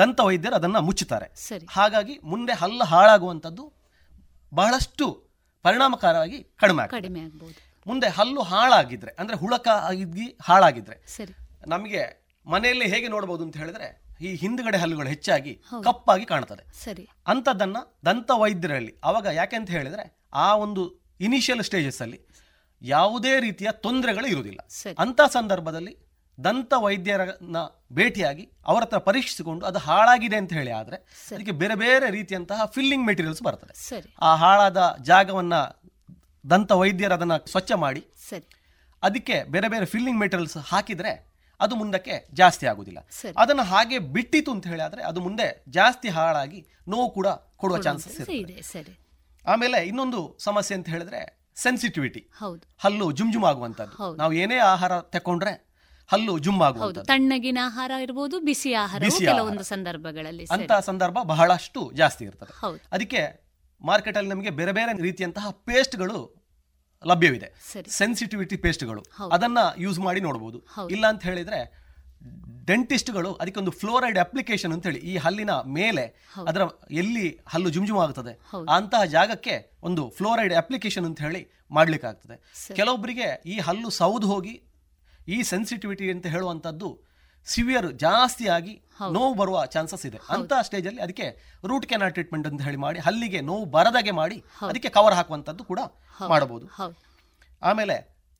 ದಂತ ವೈದ್ಯರು ಅದನ್ನ ಮುಚ್ಚುತ್ತಾರೆ. ಹಾಗಾಗಿ ಮುಂದೆ ಹಲ್ಲು ಹಾಳಾಗುವಂಥದ್ದು ಬಹಳಷ್ಟು ಪರಿಣಾಮಕಾರವಾಗಿ ಕಡಿಮೆ ಆಗಬಹುದು. ಮುಂದೆ ಹಲ್ಲು ಹಾಳಾಗಿದ್ರೆ ಅಂದ್ರೆ ಹುಳಕಾಗಿ ಹಾಳಾಗಿದ್ರೆ ನಮಗೆ ಮನೆಯಲ್ಲಿ ಹೇಗೆ ನೋಡಬಹುದು ಅಂತ ಹೇಳಿದ್ರೆ ಈ ಹಿಂದ್ಗಡೆ ಹಲ್ಲುಗಳು ಹೆಚ್ಚಾಗಿ ಕಪ್ಪಾಗಿ ಕಾಣ್ತದೆ. ಅಂಥದ್ದನ್ನ ದಂತ ವೈದ್ಯರಲ್ಲಿ ಅವಾಗ ಯಾಕೆಂತ ಹೇಳಿದ್ರೆ ಆ ಒಂದು ಇನಿಷಿಯಲ್ ಸ್ಟೇಜಸ್ ಅಲ್ಲಿ ಯಾವುದೇ ರೀತಿಯ ತೊಂದರೆಗಳು ಇರುವುದಿಲ್ಲ. ಅಂಥ ಸಂದರ್ಭದಲ್ಲಿ ದಂತ ವೈದ್ಯರನ್ನ ಭೇಟಿಯಾಗಿ ಅವರ ಹತ್ರ ಪರೀಕ್ಷಿಸಿಕೊಂಡು ಅದು ಹಾಳಾಗಿದೆ ಅಂತ ಹೇಳಿ ಆದರೆ ಅದಕ್ಕೆ ಬೇರೆ ಬೇರೆ ರೀತಿಯಂತಹ ಫಿಲ್ಲಿಂಗ್ ಮೆಟೀರಿಯಲ್ಸ್ ಬರ್ತದೆ. ಆ ಹಾಳಾದ ಜಾಗವನ್ನ ದಂತ ವೈದ್ಯರು ಅದನ್ನ ಸ್ವಚ್ಛ ಮಾಡಿ ಅದಕ್ಕೆ ಬೇರೆ ಬೇರೆ ಫಿಲ್ಲಿಂಗ್ ಮೆಟೀರಿಯಲ್ಸ್ ಹಾಕಿದ್ರೆ ಅದು ಮುಂದಕ್ಕೆ ಜಾಸ್ತಿ ಆಗುದಿಲ್ಲ. ಅದನ್ನು ಹಾಗೆ ಬಿಟ್ಟಿತು ಅಂತ ಹೇಳಿ ಆದ್ರೆ ಅದು ಮುಂದೆ ಜಾಸ್ತಿ ಹಾಳಾಗಿ ನೋವು ಕೂಡ ಕೊಡುವ ಚಾನ್ಸಸ್ ಇದೆ. ಆಮೇಲೆ ಇನ್ನೊಂದು ಸಮಸ್ಯೆ ಅಂತ ಹೇಳಿದ್ರೆ ಸೆನ್ಸಿಟಿವಿಟಿ, ಹಲ್ಲು ಜುಮ್ಜುಮ್ ಆಗುವಂತದ್ದು. ನಾವು ಏನೇ ಆಹಾರ ತಕೊಂಡ್ರೆ ಹಲ್ಲು ಜುಮ್ ಆಗುವಂತದ್ದು. ತಣ್ಣಗಿನ ಆಹಾರ ಇರಬಹುದು, ಬಿಸಿ ಆಹಾರ, ಕೆಲವೊಂದು ಸಂದರ್ಭಗಳಲ್ಲಿ ಅಂತ ಸಂದರ್ಭ ಬಹಳಷ್ಟು ಜಾಸ್ತಿ ಇರ್ತದೆ. ಅದಕ್ಕೆ ಮಾರ್ಕೆಟ್ ಅಲ್ಲಿ ನಮಗೆ ಬೇರೆ ಬೇರೆ ರೀತಿಯಂತಹ ಪೇಸ್ಟ್ಗಳು ಲಭ್ಯವಿದೆ, ಸೆನ್ಸಿಟಿವಿಟಿ ಪೇಸ್ಟ್ಗಳು. ಅದನ್ನ ಯೂಸ್ ಮಾಡಿ ನೋಡಬಹುದು. ಇಲ್ಲ ಅಂತ ಹೇಳಿದ್ರೆ ಡೆಂಟಿಸ್ಟ್ಗಳು ಅದಕ್ಕೊಂದು ಫ್ಲೋರೈಡ್ ಅಪ್ಲಿಕೇಶನ್ ಅಂತ ಹೇಳಿ ಈ ಹಲ್ಲಿನ ಮೇಲೆ ಅದರ ಎಲ್ಲಿ ಹಲ್ಲು ಜುಮ್ಜುಮ್ ಆಗುತ್ತದೆ ಅಂತಹ ಜಾಗಕ್ಕೆ ಒಂದು ಫ್ಲೋರೈಡ್ ಅಪ್ಲಿಕೇಶನ್ ಅಂತ ಹೇಳಿ ಮಾಡ್ಲಿಕ್ಕೆ ಆಗ್ತದೆ. ಕೆಲವೊಬ್ಬರಿಗೆ ಈ ಹಲ್ಲು ಸೌದು ಹೋಗಿ ಈ ಸೆನ್ಸಿಟಿವಿಟಿ ಅಂತ ಹೇಳುವಂಥದ್ದು ಸಿವಿಯರ್ ಜಾಸ್ತಿಯಾಗಿ ನೋವು ಬರುವ ಚಾನ್ಸಸ್ ಇದೆ. ಅಂತ ಸ್ಟೇಜ್ ಅಲ್ಲಿ ಅದಕ್ಕೆ ರೂಟ್ ಕೆನಾಲ್ ಟ್ರೀಟ್ಮೆಂಟ್ ಅಂತ ಹೇಳಿ ಮಾಡಿ ಹಲ್ಲಿಗೆ ನೋವು ಬರದಾಗೆ ಮಾಡಿ ಅದಕ್ಕೆ ಕವರ್ ಹಾಕುವಂಥದ್ದು ಕೂಡ ಮಾಡಬಹುದು. ಆಮೇಲೆ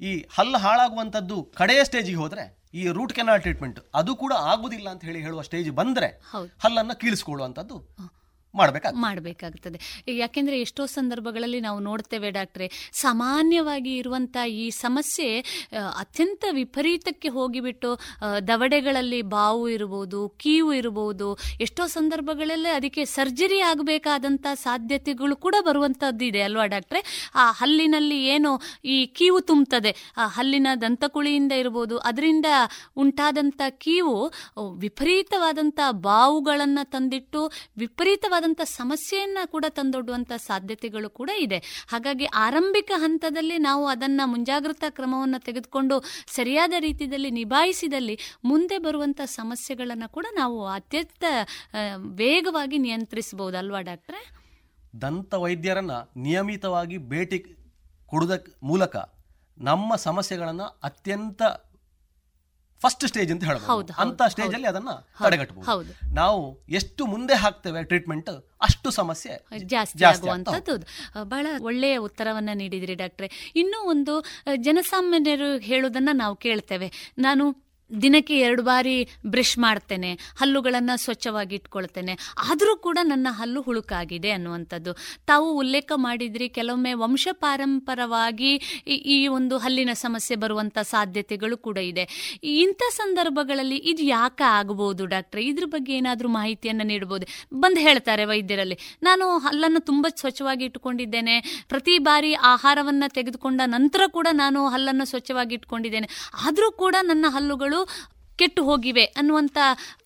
ಈ ಹಲ್ಲು ಹಾಳಾಗುವಂಥದ್ದು ಕಡೆಯ ಸ್ಟೇಜಿಗೆ ಹೋದ್ರೆ ಈ ರೂಟ್ ಕೆನಾಲ್ ಟ್ರೀಟ್ಮೆಂಟ್ ಅದು ಕೂಡ ಆಗುದಿಲ್ಲ ಅಂತ ಹೇಳಿ ಹೇಳುವ ಸ್ಟೇಜ್ ಬಂದ್ರೆ ಹಲ್ಲನ್ನು ಕೀಳಿಸಿಕೊಳ್ಳುವಂಥದ್ದು ಮಾಡಬೇಕಾಗ್ತದೆ. ಯಾಕೆಂದ್ರೆ ಎಷ್ಟೋ ಸಂದರ್ಭಗಳಲ್ಲಿ ನಾವು ನೋಡ್ತೇವೆ ಡಾಕ್ಟ್ರೆ, ಸಾಮಾನ್ಯವಾಗಿ ಇರುವಂಥ ಈ ಸಮಸ್ಯೆ ಅತ್ಯಂತ ವಿಪರೀತಕ್ಕೆ ಹೋಗಿಬಿಟ್ಟು ದವಡೆಗಳಲ್ಲಿ ಬಾವು ಇರಬಹುದು, ಕೀವು ಇರಬಹುದು. ಎಷ್ಟೋ ಸಂದರ್ಭಗಳಲ್ಲಿ ಅದಕ್ಕೆ ಸರ್ಜರಿ ಆಗಬೇಕಾದಂಥ ಸಾಧ್ಯತೆಗಳು ಕೂಡ ಬರುವಂಥದ್ದಿದೆ ಅಲ್ವಾ ಡಾಕ್ಟ್ರೆ? ಆ ಹಲ್ಲಿನಲ್ಲಿ ಏನೋ ಈ ಕೀವು ತುಂಬುತ್ತದೆ, ಆ ಹಲ್ಲಿನ ದಂತಕುಳಿಯಿಂದ ಇರಬಹುದು, ಅದರಿಂದ ಉಂಟಾದಂಥ ಕೀವು ವಿಪರೀತವಾದಂಥ ಬಾವುಗಳನ್ನು ತಂದಿಟ್ಟು ವಿಪರೀತವಾದ ಸಮಸ್ಯೆಯನ್ನ ಕೂಡ ತಂದೊಡ್ಡುವಂತ ಸಾಧ್ಯತೆಗಳು ಕೂಡ ಇದೆ. ಹಾಗಾಗಿ ಆರಂಭಿಕ ಹಂತದಲ್ಲಿ ನಾವು ಅದನ್ನ ಮುಂಜಾಗ್ರತಾ ಕ್ರಮವನ್ನು ತೆಗೆದುಕೊಂಡು ಸರಿಯಾದ ರೀತಿಯಲ್ಲಿ ನಿಭಾಯಿಸಿದಲ್ಲಿ ಮುಂದೆ ಬರುವಂತ ಸಮಸ್ಯೆಗಳನ್ನ ಕೂಡ ನಾವು ಅತ್ಯಂತ ವೇಗವಾಗಿ ನಿಯಂತ್ರಿಸಬಹುದು ಅಲ್ವಾ ಡಾಕ್ಟ್ರೆ? ದಂತ ವೈದ್ಯರನ್ನ ನಿಯಮಿತವಾಗಿ ಭೇಟಿ ಕೊಡುವುದರ ಮೂಲಕ ನಮ್ಮ ಸಮಸ್ಯೆಗಳನ್ನ ಅತ್ಯಂತ ಫಸ್ಟ್ ಸ್ಟೇಜ್ ಅಂತ ಹೇಳಬಹುದು. ಅಂತ ಸ್ಟೇಜ್ ಅಲ್ಲಿ ಅದನ್ನ ತಡೆಗಟ್ಟಬಹುದು. ನಾವು ಎಷ್ಟು ಮುಂದೆ ಹಾಕ್ತೇವೆ ಟ್ರೀಟ್ಮೆಂಟ್ ಅಷ್ಟು ಸಮಸ್ಯೆ ಜಾಸ್ತಿ ಆಗುವಂಥದ್ದು. ಬಹಳ ಒಳ್ಳೆಯ ಉತ್ತರವನ್ನ ನೀಡಿದ್ರಿ ಡಾಕ್ಟ್ರೆ. ಇನ್ನೂ ಒಂದು ಜನಸಾಮಾನ್ಯರು ಹೇಳೋದನ್ನ ನಾವು ಕೇಳ್ತೇವೆ, ನಾನು ದಿನಕ್ಕೆ 2 ಬಾರಿ ಬ್ರಷ್ ಮಾಡ್ತೇನೆ, ಹಲ್ಲುಗಳನ್ನು ಸ್ವಚ್ಛವಾಗಿ ಇಟ್ಕೊಳ್ತೇನೆ, ಆದರೂ ಕೂಡ ನನ್ನ ಹಲ್ಲು ಹುಳುಕಾಗಿದೆ ಅನ್ನುವಂಥದ್ದು ತಾವು ಉಲ್ಲೇಖ ಮಾಡಿದ್ರಿ. ಕೆಲವೊಮ್ಮೆ ವಂಶ ಪಾರಂಪರವಾಗಿ ಈ ಒಂದು ಹಲ್ಲಿನ ಸಮಸ್ಯೆ ಬರುವಂಥ ಸಾಧ್ಯತೆಗಳು ಕೂಡ ಇದೆ. ಇಂಥ ಸಂದರ್ಭಗಳಲ್ಲಿ ಇದು ಯಾಕೆ ಆಗಬಹುದು ಡಾಕ್ಟ್ರೆ? ಇದ್ರ ಬಗ್ಗೆ ಏನಾದರೂ ಮಾಹಿತಿಯನ್ನು ನೀಡಬಹುದು? ಬಂದು ಹೇಳ್ತಾರೆ ವೈದ್ಯರಲ್ಲಿ, ನಾನು ಹಲ್ಲನ್ನು ತುಂಬ ಸ್ವಚ್ಛವಾಗಿ ಇಟ್ಕೊಂಡಿದ್ದೇನೆ, ಪ್ರತಿ ಬಾರಿ ಆಹಾರವನ್ನು ತೆಗೆದುಕೊಂಡ ನಂತರ ಕೂಡ ನಾನು ಹಲ್ಲನ್ನು ಸ್ವಚ್ಛವಾಗಿ ಇಟ್ಕೊಂಡಿದ್ದೇನೆ, ಆದರೂ ಕೂಡ ನನ್ನ ಹಲ್ಲುಗಳು ಕೆಟ್ಟು ಹೋಗಿವೆ ಅನ್ನುವಂಥ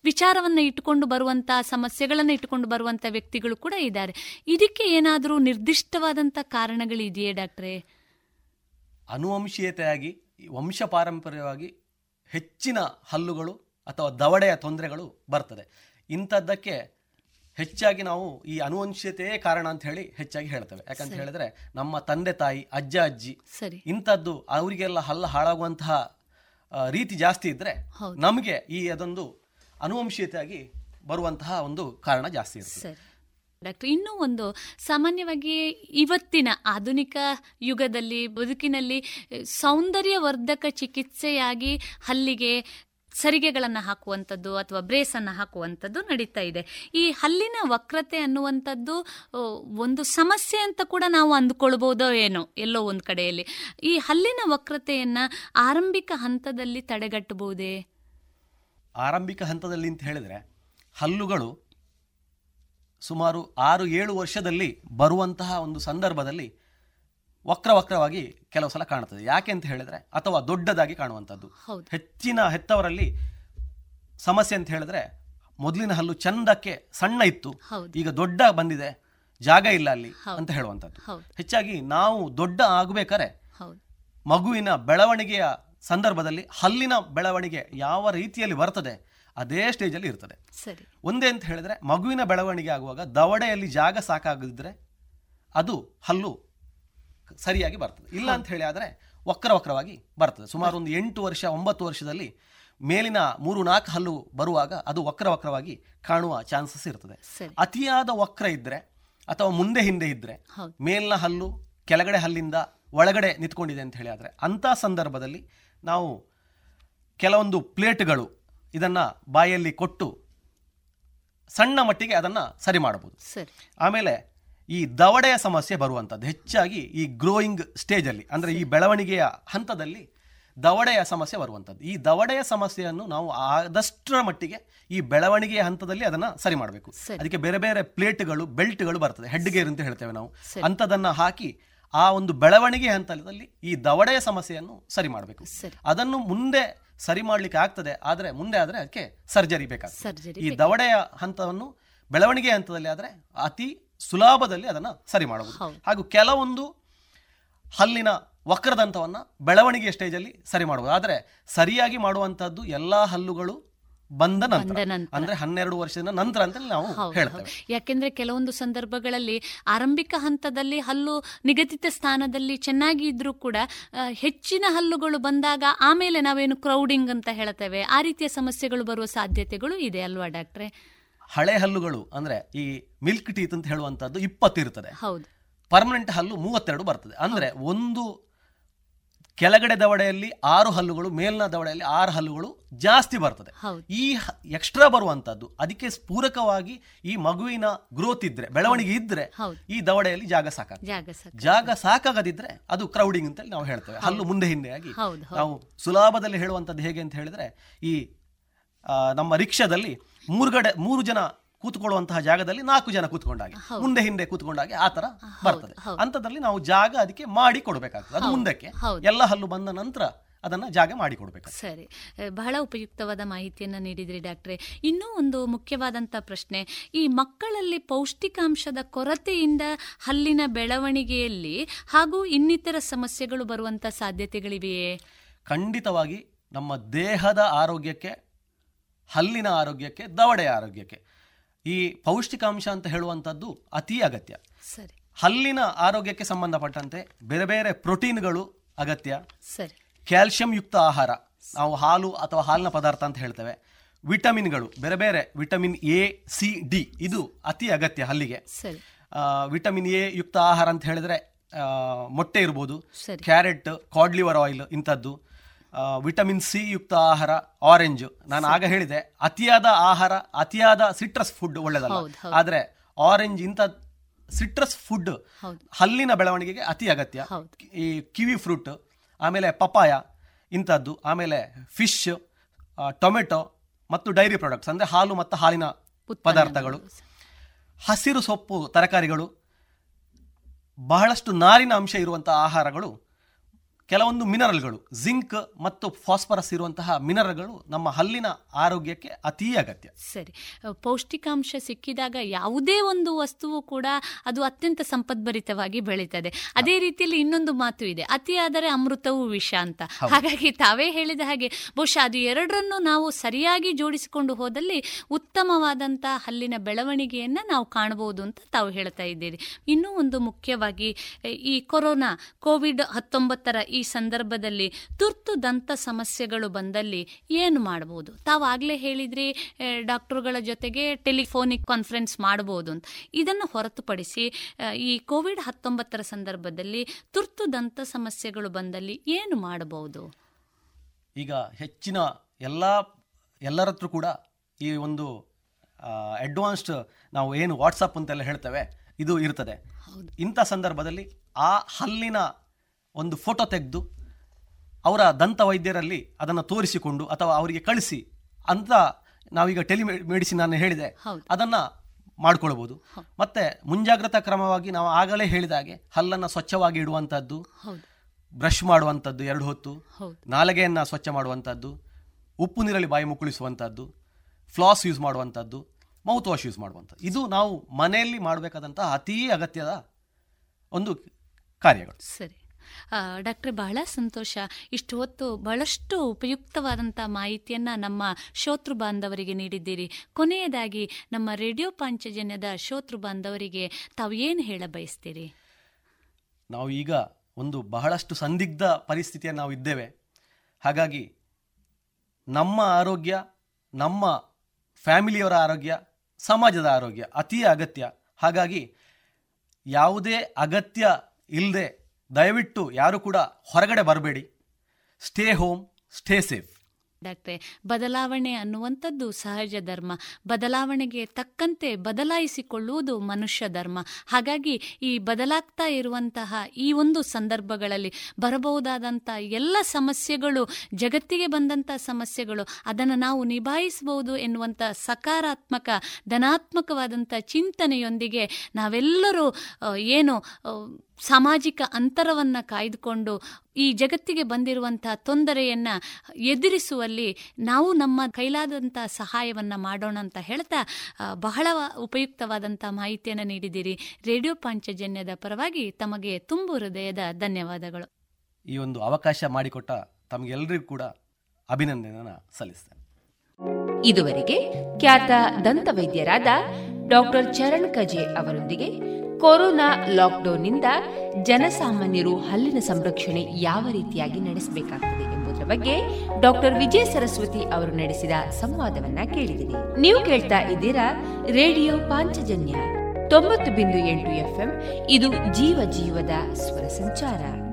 ವಿಚಾರವನ್ನು ಇಟ್ಟುಕೊಂಡು ಬರುವಂಥ ಸಮಸ್ಯೆಗಳನ್ನು ಇಟ್ಟುಕೊಂಡು ಬರುವಂಥ ವ್ಯಕ್ತಿಗಳು ಕೂಡ ಇದ್ದಾರೆ. ಇದಕ್ಕೆ ಏನಾದರೂ ನಿರ್ದಿಷ್ಟವಾದಂಥ ಕಾರಣಗಳಿದೆಯೇ ಡಾಕ್ಟ್ರೇ? ಅನುವಂಶೀಯತೆಯಾಗಿ ವಂಶ ಪಾರಂಪರ್ಯವಾಗಿ ಹೆಚ್ಚಿನ ಹಲ್ಲುಗಳು ಅಥವಾ ದವಡೆಯ ತೊಂದರೆಗಳು ಬರ್ತದೆ. ಇಂಥದ್ದಕ್ಕೆ ಹೆಚ್ಚಾಗಿ ನಾವು ಈ ಅನುವಂಶೀಯತೆಯೇ ಕಾರಣ ಅಂತ ಹೇಳಿ ಹೆಚ್ಚಾಗಿ ಹೇಳ್ತೇವೆ. ಯಾಕಂತ ಹೇಳಿದ್ರೆ ನಮ್ಮ ತಂದೆ ತಾಯಿ, ಅಜ್ಜ ಅಜ್ಜಿ ಇಂಥದ್ದು ಅವರಿಗೆಲ್ಲ ಹಲ್ಲು ಹಾಳಾಗುವಂತಹ ರೀತಿ ಜಾಸ್ತಿ ಇದ್ರೆ ನಮಗೆ ಈ ಅದೊಂದು ಅನುವಂಶೀಯತೆಯಾಗಿ ಬರುವಂತಹ ಒಂದು ಕಾರಣ ಜಾಸ್ತಿ ಇರುತ್ತೆ. ಡಾಕ್ಟರ್, ಇನ್ನೂ ಒಂದು ಸಾಮಾನ್ಯವಾಗಿ ಇವತ್ತಿನ ಆಧುನಿಕ ಯುಗದಲ್ಲಿ ಬದುಕಿನಲ್ಲಿ ಸೌಂದರ್ಯವರ್ಧಕ ಚಿಕಿತ್ಸೆಯಾಗಿ ಹಲ್ಲಿಗೆ ಸರಿಗೆಗಳನ್ನು ಹಾಕುವಂಥದ್ದು ಅಥವಾ ಬ್ರೇಸನ್ನು ಹಾಕುವಂಥದ್ದು ನಡೀತಾ ಇದೆ. ಈ ಹಲ್ಲಿನ ವಕ್ರತೆ ಅನ್ನುವಂಥದ್ದು ಒಂದು ಸಮಸ್ಯೆ ಅಂತ ಕೂಡ ನಾವು ಅಂದುಕೊಳ್ಬೋದೋ ಏನೋ ಎಲ್ಲೋ ಒಂದು ಕಡೆಯಲ್ಲಿ. ಈ ಹಲ್ಲಿನ ವಕ್ರತೆಯನ್ನು ಆರಂಭಿಕ ಹಂತದಲ್ಲಿ ತಡೆಗಟ್ಟಬಹುದೇ? ಆರಂಭಿಕ ಹಂತದಲ್ಲಿ ಅಂತ ಹೇಳಿದ್ರೆ ಹಲ್ಲುಗಳು ಸುಮಾರು 6-7 ವರ್ಷದಲ್ಲಿ ಬರುವಂತಹ ಒಂದು ಸಂದರ್ಭದಲ್ಲಿ ವಕ್ರವಾಗಿ ಕೆಲವು ಸಲ ಕಾಣುತ್ತದೆ. ಯಾಕೆ ಅಂತ ಹೇಳಿದ್ರೆ ಅಥವಾ ದೊಡ್ಡದಾಗಿ ಕಾಣುವಂಥದ್ದು. ಹೆತ್ತವರಲ್ಲಿ ಸಮಸ್ಯೆ ಅಂತ ಹೇಳಿದ್ರೆ ಮೊದಲಿನ ಹಲ್ಲು ಚಂದಕ್ಕೆ ಸಣ್ಣ ಇತ್ತು, ಈಗ ದೊಡ್ಡ ಬಂದಿದೆ, ಜಾಗ ಇಲ್ಲ ಅಲ್ಲಿ ಅಂತ ಹೇಳುವಂಥದ್ದು. ಹೆಚ್ಚಾಗಿ ನಾವು ದೊಡ್ಡ ಆಗಬೇಕಾದ್ರೆ ಮಗುವಿನ ಬೆಳವಣಿಗೆಯ ಸಂದರ್ಭದಲ್ಲಿ ಹಲ್ಲಿನ ಬೆಳವಣಿಗೆ ಯಾವ ರೀತಿಯಲ್ಲಿ ಬರ್ತದೆ ಅದೇ ಸ್ಟೇಜಲ್ಲಿ ಇರ್ತದೆ. ಒಂದೇ ಅಂತ ಹೇಳಿದ್ರೆ ಮಗುವಿನ ಬೆಳವಣಿಗೆ ಆಗುವಾಗ ದವಡೆಯಲ್ಲಿ ಜಾಗ ಸಾಕಾಗದಿದ್ರೆ ಅದು ಹಲ್ಲು ಸರಿಯಾಗಿ ಬರ್ತದೆ. ಇಲ್ಲ ಅಂತ ಹೇಳಿ ಆದರೆ ವಕ್ರವಾಗಿ ಬರ್ತದೆ. ಸುಮಾರು ಒಂದು 8-9 ವರ್ಷದಲ್ಲಿ ಮೇಲಿನ 3-4 ಹಲ್ಲು ಬರುವಾಗ ಅದು ವಕ್ರವಾಗಿ ಕಾಣುವ ಚಾನ್ಸಸ್ ಇರ್ತದೆ. ಅತಿಯಾದ ವಕ್ರ ಇದ್ರೆ ಅಥವಾ ಮುಂದೆ ಹಿಂದೆ ಇದ್ರೆ ಮೇಲಿನ ಹಲ್ಲು ಕೆಳಗಡೆ ಹಲ್ಲಿಂದ ಒಳಗಡೆ ನಿಂತ್ಕೊಂಡಿದೆ ಅಂತ ಹೇಳಿ ಆದರೆ ಅಂಥ ಸಂದರ್ಭದಲ್ಲಿ ನಾವು ಕೆಲವೊಂದು ಪ್ಲೇಟ್ಗಳು ಇದನ್ನು ಬಾಯಲ್ಲಿ ಕೊಟ್ಟು ಸಣ್ಣ ಮಟ್ಟಿಗೆ ಅದನ್ನು ಸರಿ ಮಾಡಬಹುದು. ಆಮೇಲೆ ಈ ದವಡೆಯ ಸಮಸ್ಯೆ ಬರುವಂಥದ್ದು ಹೆಚ್ಚಾಗಿ ಈ ಗ್ರೋಯಿಂಗ್ ಸ್ಟೇಜಲ್ಲಿ, ಅಂದರೆ ಈ ಬೆಳವಣಿಗೆಯ ಹಂತದಲ್ಲಿ ದವಡೆಯ ಸಮಸ್ಯೆ ಬರುವಂಥದ್ದು. ಈ ದವಡೆಯ ಸಮಸ್ಯೆಯನ್ನು ನಾವು ಆದಷ್ಟರ ಮಟ್ಟಿಗೆ ಈ ಬೆಳವಣಿಗೆಯ ಹಂತದಲ್ಲಿ ಅದನ್ನು ಸರಿ ಮಾಡಬೇಕು. ಅದಕ್ಕೆ ಬೇರೆ ಬೇರೆ ಪ್ಲೇಟ್ಗಳು, ಬೆಲ್ಟ್ಗಳು ಬರ್ತದೆ, ಹೆಡ್ಗೇರ್ ಅಂತ ಹೇಳ್ತೇವೆ ನಾವು, ಅಂಥದನ್ನು ಹಾಕಿ ಆ ಒಂದು ಬೆಳವಣಿಗೆ ಹಂತದಲ್ಲಿ ಈ ದವಡೆಯ ಸಮಸ್ಯೆಯನ್ನು ಸರಿ ಮಾಡಬೇಕು. ಅದನ್ನು ಮುಂದೆ ಸರಿ ಮಾಡಲಿಕ್ಕೆ ಆಗ್ತದೆ, ಆದರೆ ಮುಂದೆ ಆದರೆ ಅದಕ್ಕೆ ಸರ್ಜರಿ ಬೇಕಾಗ್ತದೆ. ಈ ದವಡೆಯ ಹಂತವನ್ನು ಬೆಳವಣಿಗೆ ಹಂತದಲ್ಲಿ ಆದರೆ ಅತಿ ಸುಲಭದಲ್ಲಿ ಅದನ್ನು ಸರಿ ಮಾಡಬಹುದು. ಹಾಗೂ ಕೆಲವೊಂದು ಹಲ್ಲಿನ ವಕ್ರದಂತವನ್ನು ಬೆಳವಣಿಗೆ ಸ್ಟೇಜಲ್ಲಿ ಸರಿ ಮಾಡಬಹುದು. ಆದರೆ ಸರಿಯಾಗಿ ಮಾಡುವಂಥದ್ದು ಎಲ್ಲ ಹಲ್ಲುಗಳು ಬಂದ ನಂತರ, ಅಂದ್ರೆ 12 ವರ್ಷದ ನಂತರ ಅಂತ ನಾವು ಹೇಳ್ತೇವೆ. ಯಾಕೆಂದ್ರೆ ಕೆಲವೊಂದು ಸಂದರ್ಭಗಳಲ್ಲಿ ಆರಂಭಿಕ ಹಂತದಲ್ಲಿ ಹಲ್ಲು ನಿಗದಿತ ಸ್ಥಾನದಲ್ಲಿ ಚೆನ್ನಾಗಿ ಇದ್ರೂ ಕೂಡ ಹೆಚ್ಚಿನ ಹಲ್ಲುಗಳು ಬಂದಾಗ ಆಮೇಲೆ ನಾವೇನು ಕ್ರೌಡಿಂಗ್ ಅಂತ ಹೇಳ್ತೇವೆ, ಆ ರೀತಿಯ ಸಮಸ್ಯೆಗಳು ಬರುವ ಸಾಧ್ಯತೆಗಳು ಇದೆ ಅಲ್ವಾ ಡಾಕ್ಟ್ರೆ? ಹಳೆ ಹಲ್ಲುಗಳು ಅಂದ್ರೆ ಈ ಮಿಲ್ಕ್ ಟೀತ್ ಅಂತ ಹೇಳುವಂತದ್ದು 20 ಇರ್ತದೆ, ಪರ್ಮನೆಂಟ್ ಹಲ್ಲು 32 ಬರ್ತದೆ. ಅಂದ್ರೆ ಒಂದು ಕೆಳಗಡೆ ದವಡೆಯಲ್ಲಿ 6 ಹಲ್ಲುಗಳು, ಮೇಲಿನ ದವಡೆಯಲ್ಲಿ 6 ಹಲ್ಲುಗಳು ಜಾಸ್ತಿ ಬರ್ತದೆ. ಈ ಎಕ್ಸ್ಟ್ರಾ ಬರುವಂತದ್ದು ಅದಕ್ಕೆ ಪೂರಕವಾಗಿ ಈ ಮಗುವಿನ ಗ್ರೋತ್ ಇದ್ರೆ, ಬೆಳವಣಿಗೆ ಇದ್ರೆ ಈ ದವಡೆಯಲ್ಲಿ ಜಾಗ ಸಾಕಾಗದಿದ್ರೆ ಅದು ಕ್ರೌಡಿಂಗ್ ಅಂತ ನಾವು ಹೇಳ್ತೇವೆ. ಹಲ್ಲು ಮುಂದೆ ಹಿಂದೆ ಆಗಿ ನಾವು ಸುಲಭದಲ್ಲಿ ಹೇಳುವಂತದ್ದು ಹೇಗೆ ಅಂತ ಹೇಳಿದ್ರೆ, ಈ ನಮ್ಮ ರಿಕ್ಷಾದಲ್ಲಿ 3 ಜನ ಕೂತ್ಕೊಳ್ಳುವಂತಹ ಜಾಗದಲ್ಲಿ 4 ಜನ ಕೂತ್ಕೊಂಡಾಗ ಮುಂದೆ ಹಿಂದೆ ಕೂತ್ಕೊಂಡಾಗ ಆತರ ಬರ್ತದೆ. ಅಂತದ್ರಲ್ಲಿ ನಾವು ಜಾಗ ಅದಕ್ಕೆ ಮಾಡಿ ಕೊಡಬೇಕಾಗ್ತದೆ. ಅದು ಮುಂದಕ್ಕೆ ಎಲ್ಲ ಹಲ್ಲು ಬಂದ ನಂತರ ಅದನ್ನು ಜಾಗ ಮಾಡಿಕೊಡ್ಬೇಕು. ಸರಿ, ಬಹಳ ಉಪಯುಕ್ತವಾದ ಮಾಹಿತಿಯನ್ನು ನೀಡಿದ್ರಿ ಡಾಕ್ಟ್ರೆ. ಇನ್ನೂ ಒಂದು ಮುಖ್ಯವಾದಂಥ ಪ್ರಶ್ನೆ, ಈ ಮಕ್ಕಳಲ್ಲಿ ಪೌಷ್ಟಿಕಾಂಶದ ಕೊರತೆಯಿಂದ ಹಲ್ಲಿನ ಬೆಳವಣಿಗೆಯಲ್ಲಿ ಹಾಗೂ ಇನ್ನಿತರ ಸಮಸ್ಯೆಗಳು ಬರುವಂಥ ಸಾಧ್ಯತೆಗಳಿವೆಯೇ? ಖಂಡಿತವಾಗಿ ನಮ್ಮ ದೇಹದ ಆರೋಗ್ಯಕ್ಕೆ, ಹಲ್ಲಿನ ಆರೋಗ್ಯಕ್ಕೆ, ದವಡೆಯ ಆರೋಗ್ಯಕ್ಕೆ ಈ ಪೌಷ್ಟಿಕಾಂಶ ಅಂತ ಹೇಳುವಂಥದ್ದು ಅತಿ ಅಗತ್ಯ. ಸರಿ, ಹಲ್ಲಿನ ಆರೋಗ್ಯಕ್ಕೆ ಸಂಬಂಧಪಟ್ಟಂತೆ ಬೇರೆ ಬೇರೆ ಪ್ರೋಟೀನ್ಗಳು ಅಗತ್ಯ. ಸರಿ, ಕ್ಯಾಲ್ಸಿಯಂ ಯುಕ್ತ ಆಹಾರ, ನಾವು ಹಾಲು ಅಥವಾ ಹಾಲಿನ ಪದಾರ್ಥ ಅಂತ ಹೇಳ್ತೇವೆ. ವಿಟಮಿನ್ಗಳು ಬೇರೆ ಬೇರೆ, ವಿಟಮಿನ್ A, C, D ಇದು ಅತಿ ಅಗತ್ಯ ಹಲ್ಲಿಗೆ. ಸರಿ, ವಿಟಮಿನ್ A ಯುಕ್ತ ಆಹಾರ ಅಂತ ಹೇಳಿದ್ರೆ ಮೊಟ್ಟೆ ಇರ್ಬೋದು, ಕ್ಯಾರೆಟ್, ಕಾಡ್ಲಿವರ್ ಆಯಿಲ್ ಇಂಥದ್ದು. ವಿಟಮಿನ್ ಸಿ ಯುಕ್ತ ಆಹಾರ ಆರೆಂಜು. ನಾನು ಆಗ ಹೇಳಿದೆ ಅತಿಯಾದ ಆಹಾರ, ಅತಿಯಾದ ಸಿಟ್ರಸ್ ಫುಡ್ ಒಳ್ಳೆಯದಲ್ಲ. ಆದರೆ ಆರೆಂಜ್ ಇಂಥ ಸಿಟ್ರಸ್ ಫುಡ್ ಹಲ್ಲಿನ ಬೆಳವಣಿಗೆಗೆ ಅತಿ ಅಗತ್ಯ. ಈ ಕಿವಿ ಫ್ರೂಟ್, ಆಮೇಲೆ ಪಪಾಯ ಇಂಥದ್ದು, ಆಮೇಲೆ ಫಿಶ್, ಟೊಮೆಟೊ ಮತ್ತು ಡೈರಿ ಪ್ರಾಡಕ್ಟ್ಸ್ ಅಂದರೆ ಹಾಲು ಮತ್ತು ಹಾಲಿನ ಪದಾರ್ಥಗಳು, ಹಸಿರು ಸೊಪ್ಪು, ತರಕಾರಿಗಳು, ಬಹಳಷ್ಟು ನಾರಿನ ಅಂಶ ಇರುವಂಥ ಆಹಾರಗಳು, ಕೆಲವೊಂದು ಮಿನರಲ್ಗಳು, ಜಿಂಕ್ ಮತ್ತು ಫಾಸ್ಫರಸ್ ಇರುವಂತಹ ಮಿನರಲ್ಗಳು ನಮ್ಮ ಹಲ್ಲಿನ ಆರೋಗ್ಯಕ್ಕೆ ಅತೀ ಅಗತ್ಯ. ಸರಿ, ಪೌಷ್ಟಿಕಾಂಶ ಸಿಕ್ಕಿದಾಗ ಯಾವುದೇ ಒಂದು ವಸ್ತುವು ಕೂಡ ಅದು ಅತ್ಯಂತ ಸಂಪದ್ಭರಿತವಾಗಿ ಬೆಳೀತದೆ. ಅದೇ ರೀತಿಯಲ್ಲಿ ಇನ್ನೊಂದು ಮಾತು ಇದೆ, ಅತಿಯಾದರೆ ಅಮೃತವು ವಿಷ ಅಂತ. ಹಾಗಾಗಿ ತಾವೇ ಹೇಳಿದ ಹಾಗೆ ಬಹುಶಃ ಅದು ಎರಡರನ್ನು ನಾವು ಸರಿಯಾಗಿ ಜೋಡಿಸಿಕೊಂಡು ಹೋದಲ್ಲಿ ಉತ್ತಮವಾದಂಥ ಹಲ್ಲಿನ ಬೆಳವಣಿಗೆಯನ್ನು ನಾವು ಕಾಣಬಹುದು ಅಂತ ತಾವು ಹೇಳ್ತಾ ಇದ್ದೀರಿ. ಇನ್ನೂ ಒಂದು ಮುಖ್ಯವಾಗಿ ಈ ಕೊರೋನಾ ಕೋವಿಡ್-19 ಈ ಸಂದರ್ಭದಲ್ಲಿ ತುರ್ತು ದಂತ ಸಮಸ್ಯೆಗಳು ಬಂದಲ್ಲಿ ಏನು ಮಾಡ್ಬೋದು? ತಾವಾಗಲೇ ಹೇಳಿದ್ರಿ ಡಾಕ್ಟರ್ಗಳ ಜೊತೆಗೆ ಟೆಲಿಫೋನಿಕ್ ಕಾನ್ಫರೆನ್ಸ್ ಮಾಡ್ಬೋದು ಅಂತ. ಇದನ್ನು ಹೊರತುಪಡಿಸಿ ಈ ಕೋವಿಡ್-19 ಸಂದರ್ಭದಲ್ಲಿ ತುರ್ತು ದಂತ ಸಮಸ್ಯೆಗಳು ಬಂದಲ್ಲಿ ಏನು ಮಾಡಬಹುದು? ಈಗ ಹೆಚ್ಚಿನ ಎಲ್ಲರ ಹತ್ರ ಕೂಡ ಈ ಒಂದು ಅಡ್ವಾನ್ಸ್ಡ್ ನಾವು ಏನು ವಾಟ್ಸಪ್ ಅಂತೆಲ್ಲ ಹೇಳ್ತೇವೆ, ಇದು ಇರ್ತದೆ. ಇಂಥ ಸಂದರ್ಭದಲ್ಲಿ ಆ ಹಲ್ಲಿನ ಒಂದು ಫೋಟೋ ತೆಗೆದು ಅವರ ದಂತ ವೈದ್ಯರಲ್ಲಿ ಅದನ್ನು ತೋರಿಸಿಕೊಂಡು ಅಥವಾ ಅವರಿಗೆ ಕಳಿಸಿ ಅಂತ ನಾವೀಗ ಟೆಲಿಮೆಡಿಸಿನ್ ನಾನು ಹೇಳಿದೆ, ಅದನ್ನು ಮಾಡ್ಕೊಳ್ಬೋದು. ಮತ್ತೆ ಮುಂಜಾಗ್ರತಾ ಕ್ರಮವಾಗಿ ನಾವು ಆಗಲೇ ಹೇಳಿದಾಗೆ ಹಲ್ಲನ್ನು ಸ್ವಚ್ಛವಾಗಿ ಇಡುವಂಥದ್ದು, ಬ್ರಷ್ ಮಾಡುವಂಥದ್ದು 2 ಹೊತ್ತು, ನಾಲಿಗೆಯನ್ನು ಸ್ವಚ್ಛ ಮಾಡುವಂಥದ್ದು, ಉಪ್ಪು ನೀರಲ್ಲಿ ಬಾಯಿ ಮುಕ್ಕುಳಿಸುವಂಥದ್ದು, ಫ್ಲಾಸ್ ಯೂಸ್ ಮಾಡುವಂಥದ್ದು, ಮೌತ್ ವಾಶ್ ಯೂಸ್ ಮಾಡುವಂಥದ್ದು, ಇದು ನಾವು ಮನೆಯಲ್ಲಿ ಮಾಡಬೇಕಾದಂಥ ಅತೀ ಅಗತ್ಯದ ಒಂದು ಕಾರ್ಯಗಳು. ಸರಿ ಡಾಕ್ಟ್ರೆ, ಬಹಳ ಸಂತೋಷ. ಇಷ್ಟು ಹೊತ್ತು ಬಹಳಷ್ಟು ಉಪಯುಕ್ತವಾದಂಥ ಮಾಹಿತಿಯನ್ನು ನಮ್ಮ ಶ್ರೋತೃ ಬಾಂಧವರಿಗೆ ನೀಡಿದ್ದೀರಿ. ಕೊನೆಯದಾಗಿ ನಮ್ಮ ರೇಡಿಯೋ ಪಾಂಚಜನ್ಯದ ಶ್ರೋತೃ ಬಾಂಧವರಿಗೆ ತಾವು ಏನು ಹೇಳ ಬಯಸ್ತೀರಿ? ನಾವು ಈಗ ಒಂದು ಬಹಳಷ್ಟು ಸಂದಿಗ್ಧ ಪರಿಸ್ಥಿತಿಯನ್ನು ನಾವು ಇದ್ದೇವೆ. ಹಾಗಾಗಿ ನಮ್ಮ ಆರೋಗ್ಯ, ನಮ್ಮ ಫ್ಯಾಮಿಲಿಯವರ ಆರೋಗ್ಯ, ಸಮಾಜದ ಆರೋಗ್ಯ ಅತೀ ಅಗತ್ಯ. ಹಾಗಾಗಿ ಯಾವುದೇ ಅಗತ್ಯ ಇಲ್ಲದೆ ದಯವಿಟ್ಟು ಯಾರು ಕೂಡ ಹೊರಗಡೆ ಬರಬೇಡಿ. Stay home, stay safe. ಡಾಕ್ಟ್ರೆ, ಬದಲಾವಣೆ ಅನ್ನುವಂಥದ್ದು ಸಹಜ ಧರ್ಮ. ಬದಲಾವಣೆಗೆ ತಕ್ಕಂತೆ ಬದಲಾಯಿಸಿಕೊಳ್ಳುವುದು ಮನುಷ್ಯ ಧರ್ಮ. ಹಾಗಾಗಿ ಈ ಬದಲಾಗ್ತಾ ಇರುವಂತಹ ಈ ಒಂದು ಸಂದರ್ಭಗಳಲ್ಲಿ ಬರಬಹುದಾದಂಥ ಎಲ್ಲ ಸಮಸ್ಯೆಗಳು, ಜಗತ್ತಿಗೆ ಬಂದಂಥ ಸಮಸ್ಯೆಗಳು, ಅದನ್ನು ನಾವು ನಿಭಾಯಿಸಬಹುದು ಎನ್ನುವಂಥ ಸಕಾರಾತ್ಮಕ, ಧನಾತ್ಮಕವಾದಂಥ ಚಿಂತನೆಯೊಂದಿಗೆ ನಾವೆಲ್ಲರೂ ಏನು ಸಾಮಾಜಿಕ ಅಂತರವನ್ನು ಕಾಯ್ದುಕೊಂಡು ಈ ಜಗತ್ತಿಗೆ ಬಂದಿರುವಂಥ ತೊಂದರೆಯನ್ನು ಎದುರಿಸುವಲ್ಲಿ ನಾವು ನಮ್ಮ ಕೈಲಾದಂಥ ಸಹಾಯವನ್ನು ಮಾಡೋಣ ಅಂತ ಹೇಳ್ತಾ ಬಹಳ ಉಪಯುಕ್ತವಾದಂಥ ಮಾಹಿತಿಯನ್ನು ನೀಡಿದ್ದೀರಿ. ರೇಡಿಯೋ ಪಾಂಚಜನ್ಯದ ಪರವಾಗಿ ತಮಗೆ ತುಂಬು ಹೃದಯದ ಧನ್ಯವಾದಗಳು. ಈ ಒಂದು ಅವಕಾಶ ಮಾಡಿಕೊಟ್ಟ ತಮಗೆಲ್ಲರಿಗೂ ಕೂಡ ಅಭಿನಂದನೆಯನ್ನು ಸಲ್ಲಿಸ್ತೇನೆ. ಇದುವರೆಗೆ ಖ್ಯಾತ ದಂತ ವೈದ್ಯರಾದ ಡಾಕ್ಟರ್ ಚರಣ್ ಕಜೆ ಅವರೊಂದಿಗೆ ಕೊರೋನಾ ಲಾಕ್ಡೌನ್ನಿಂದ ಜನಸಾಮಾನ್ಯರು ಹಲ್ಲಿನ ಸಂರಕ್ಷಣೆ ಯಾವ ರೀತಿಯಾಗಿ ನಡೆಸಬೇಕಾಗುತ್ತದೆ ಎಂಬುದರ ಬಗ್ಗೆ ಡಾಕ್ಟರ್ ವಿಜಯ್ ಸರಸ್ವತಿ ಅವರು ನಡೆಸಿದ ಸಂವಾದವನ್ನ ಕೇಳಿದಿರಿ. ನೀವು ಕೇಳ್ತಾ ಇದ್ದೀರಾ ರೇಡಿಯೋ ಪಾಂಚಜನ್ಯ 90.8 FM. ಇದು ಜೀವ ಜೀವದ ಸ್ವರ ಸಂಚಾರ.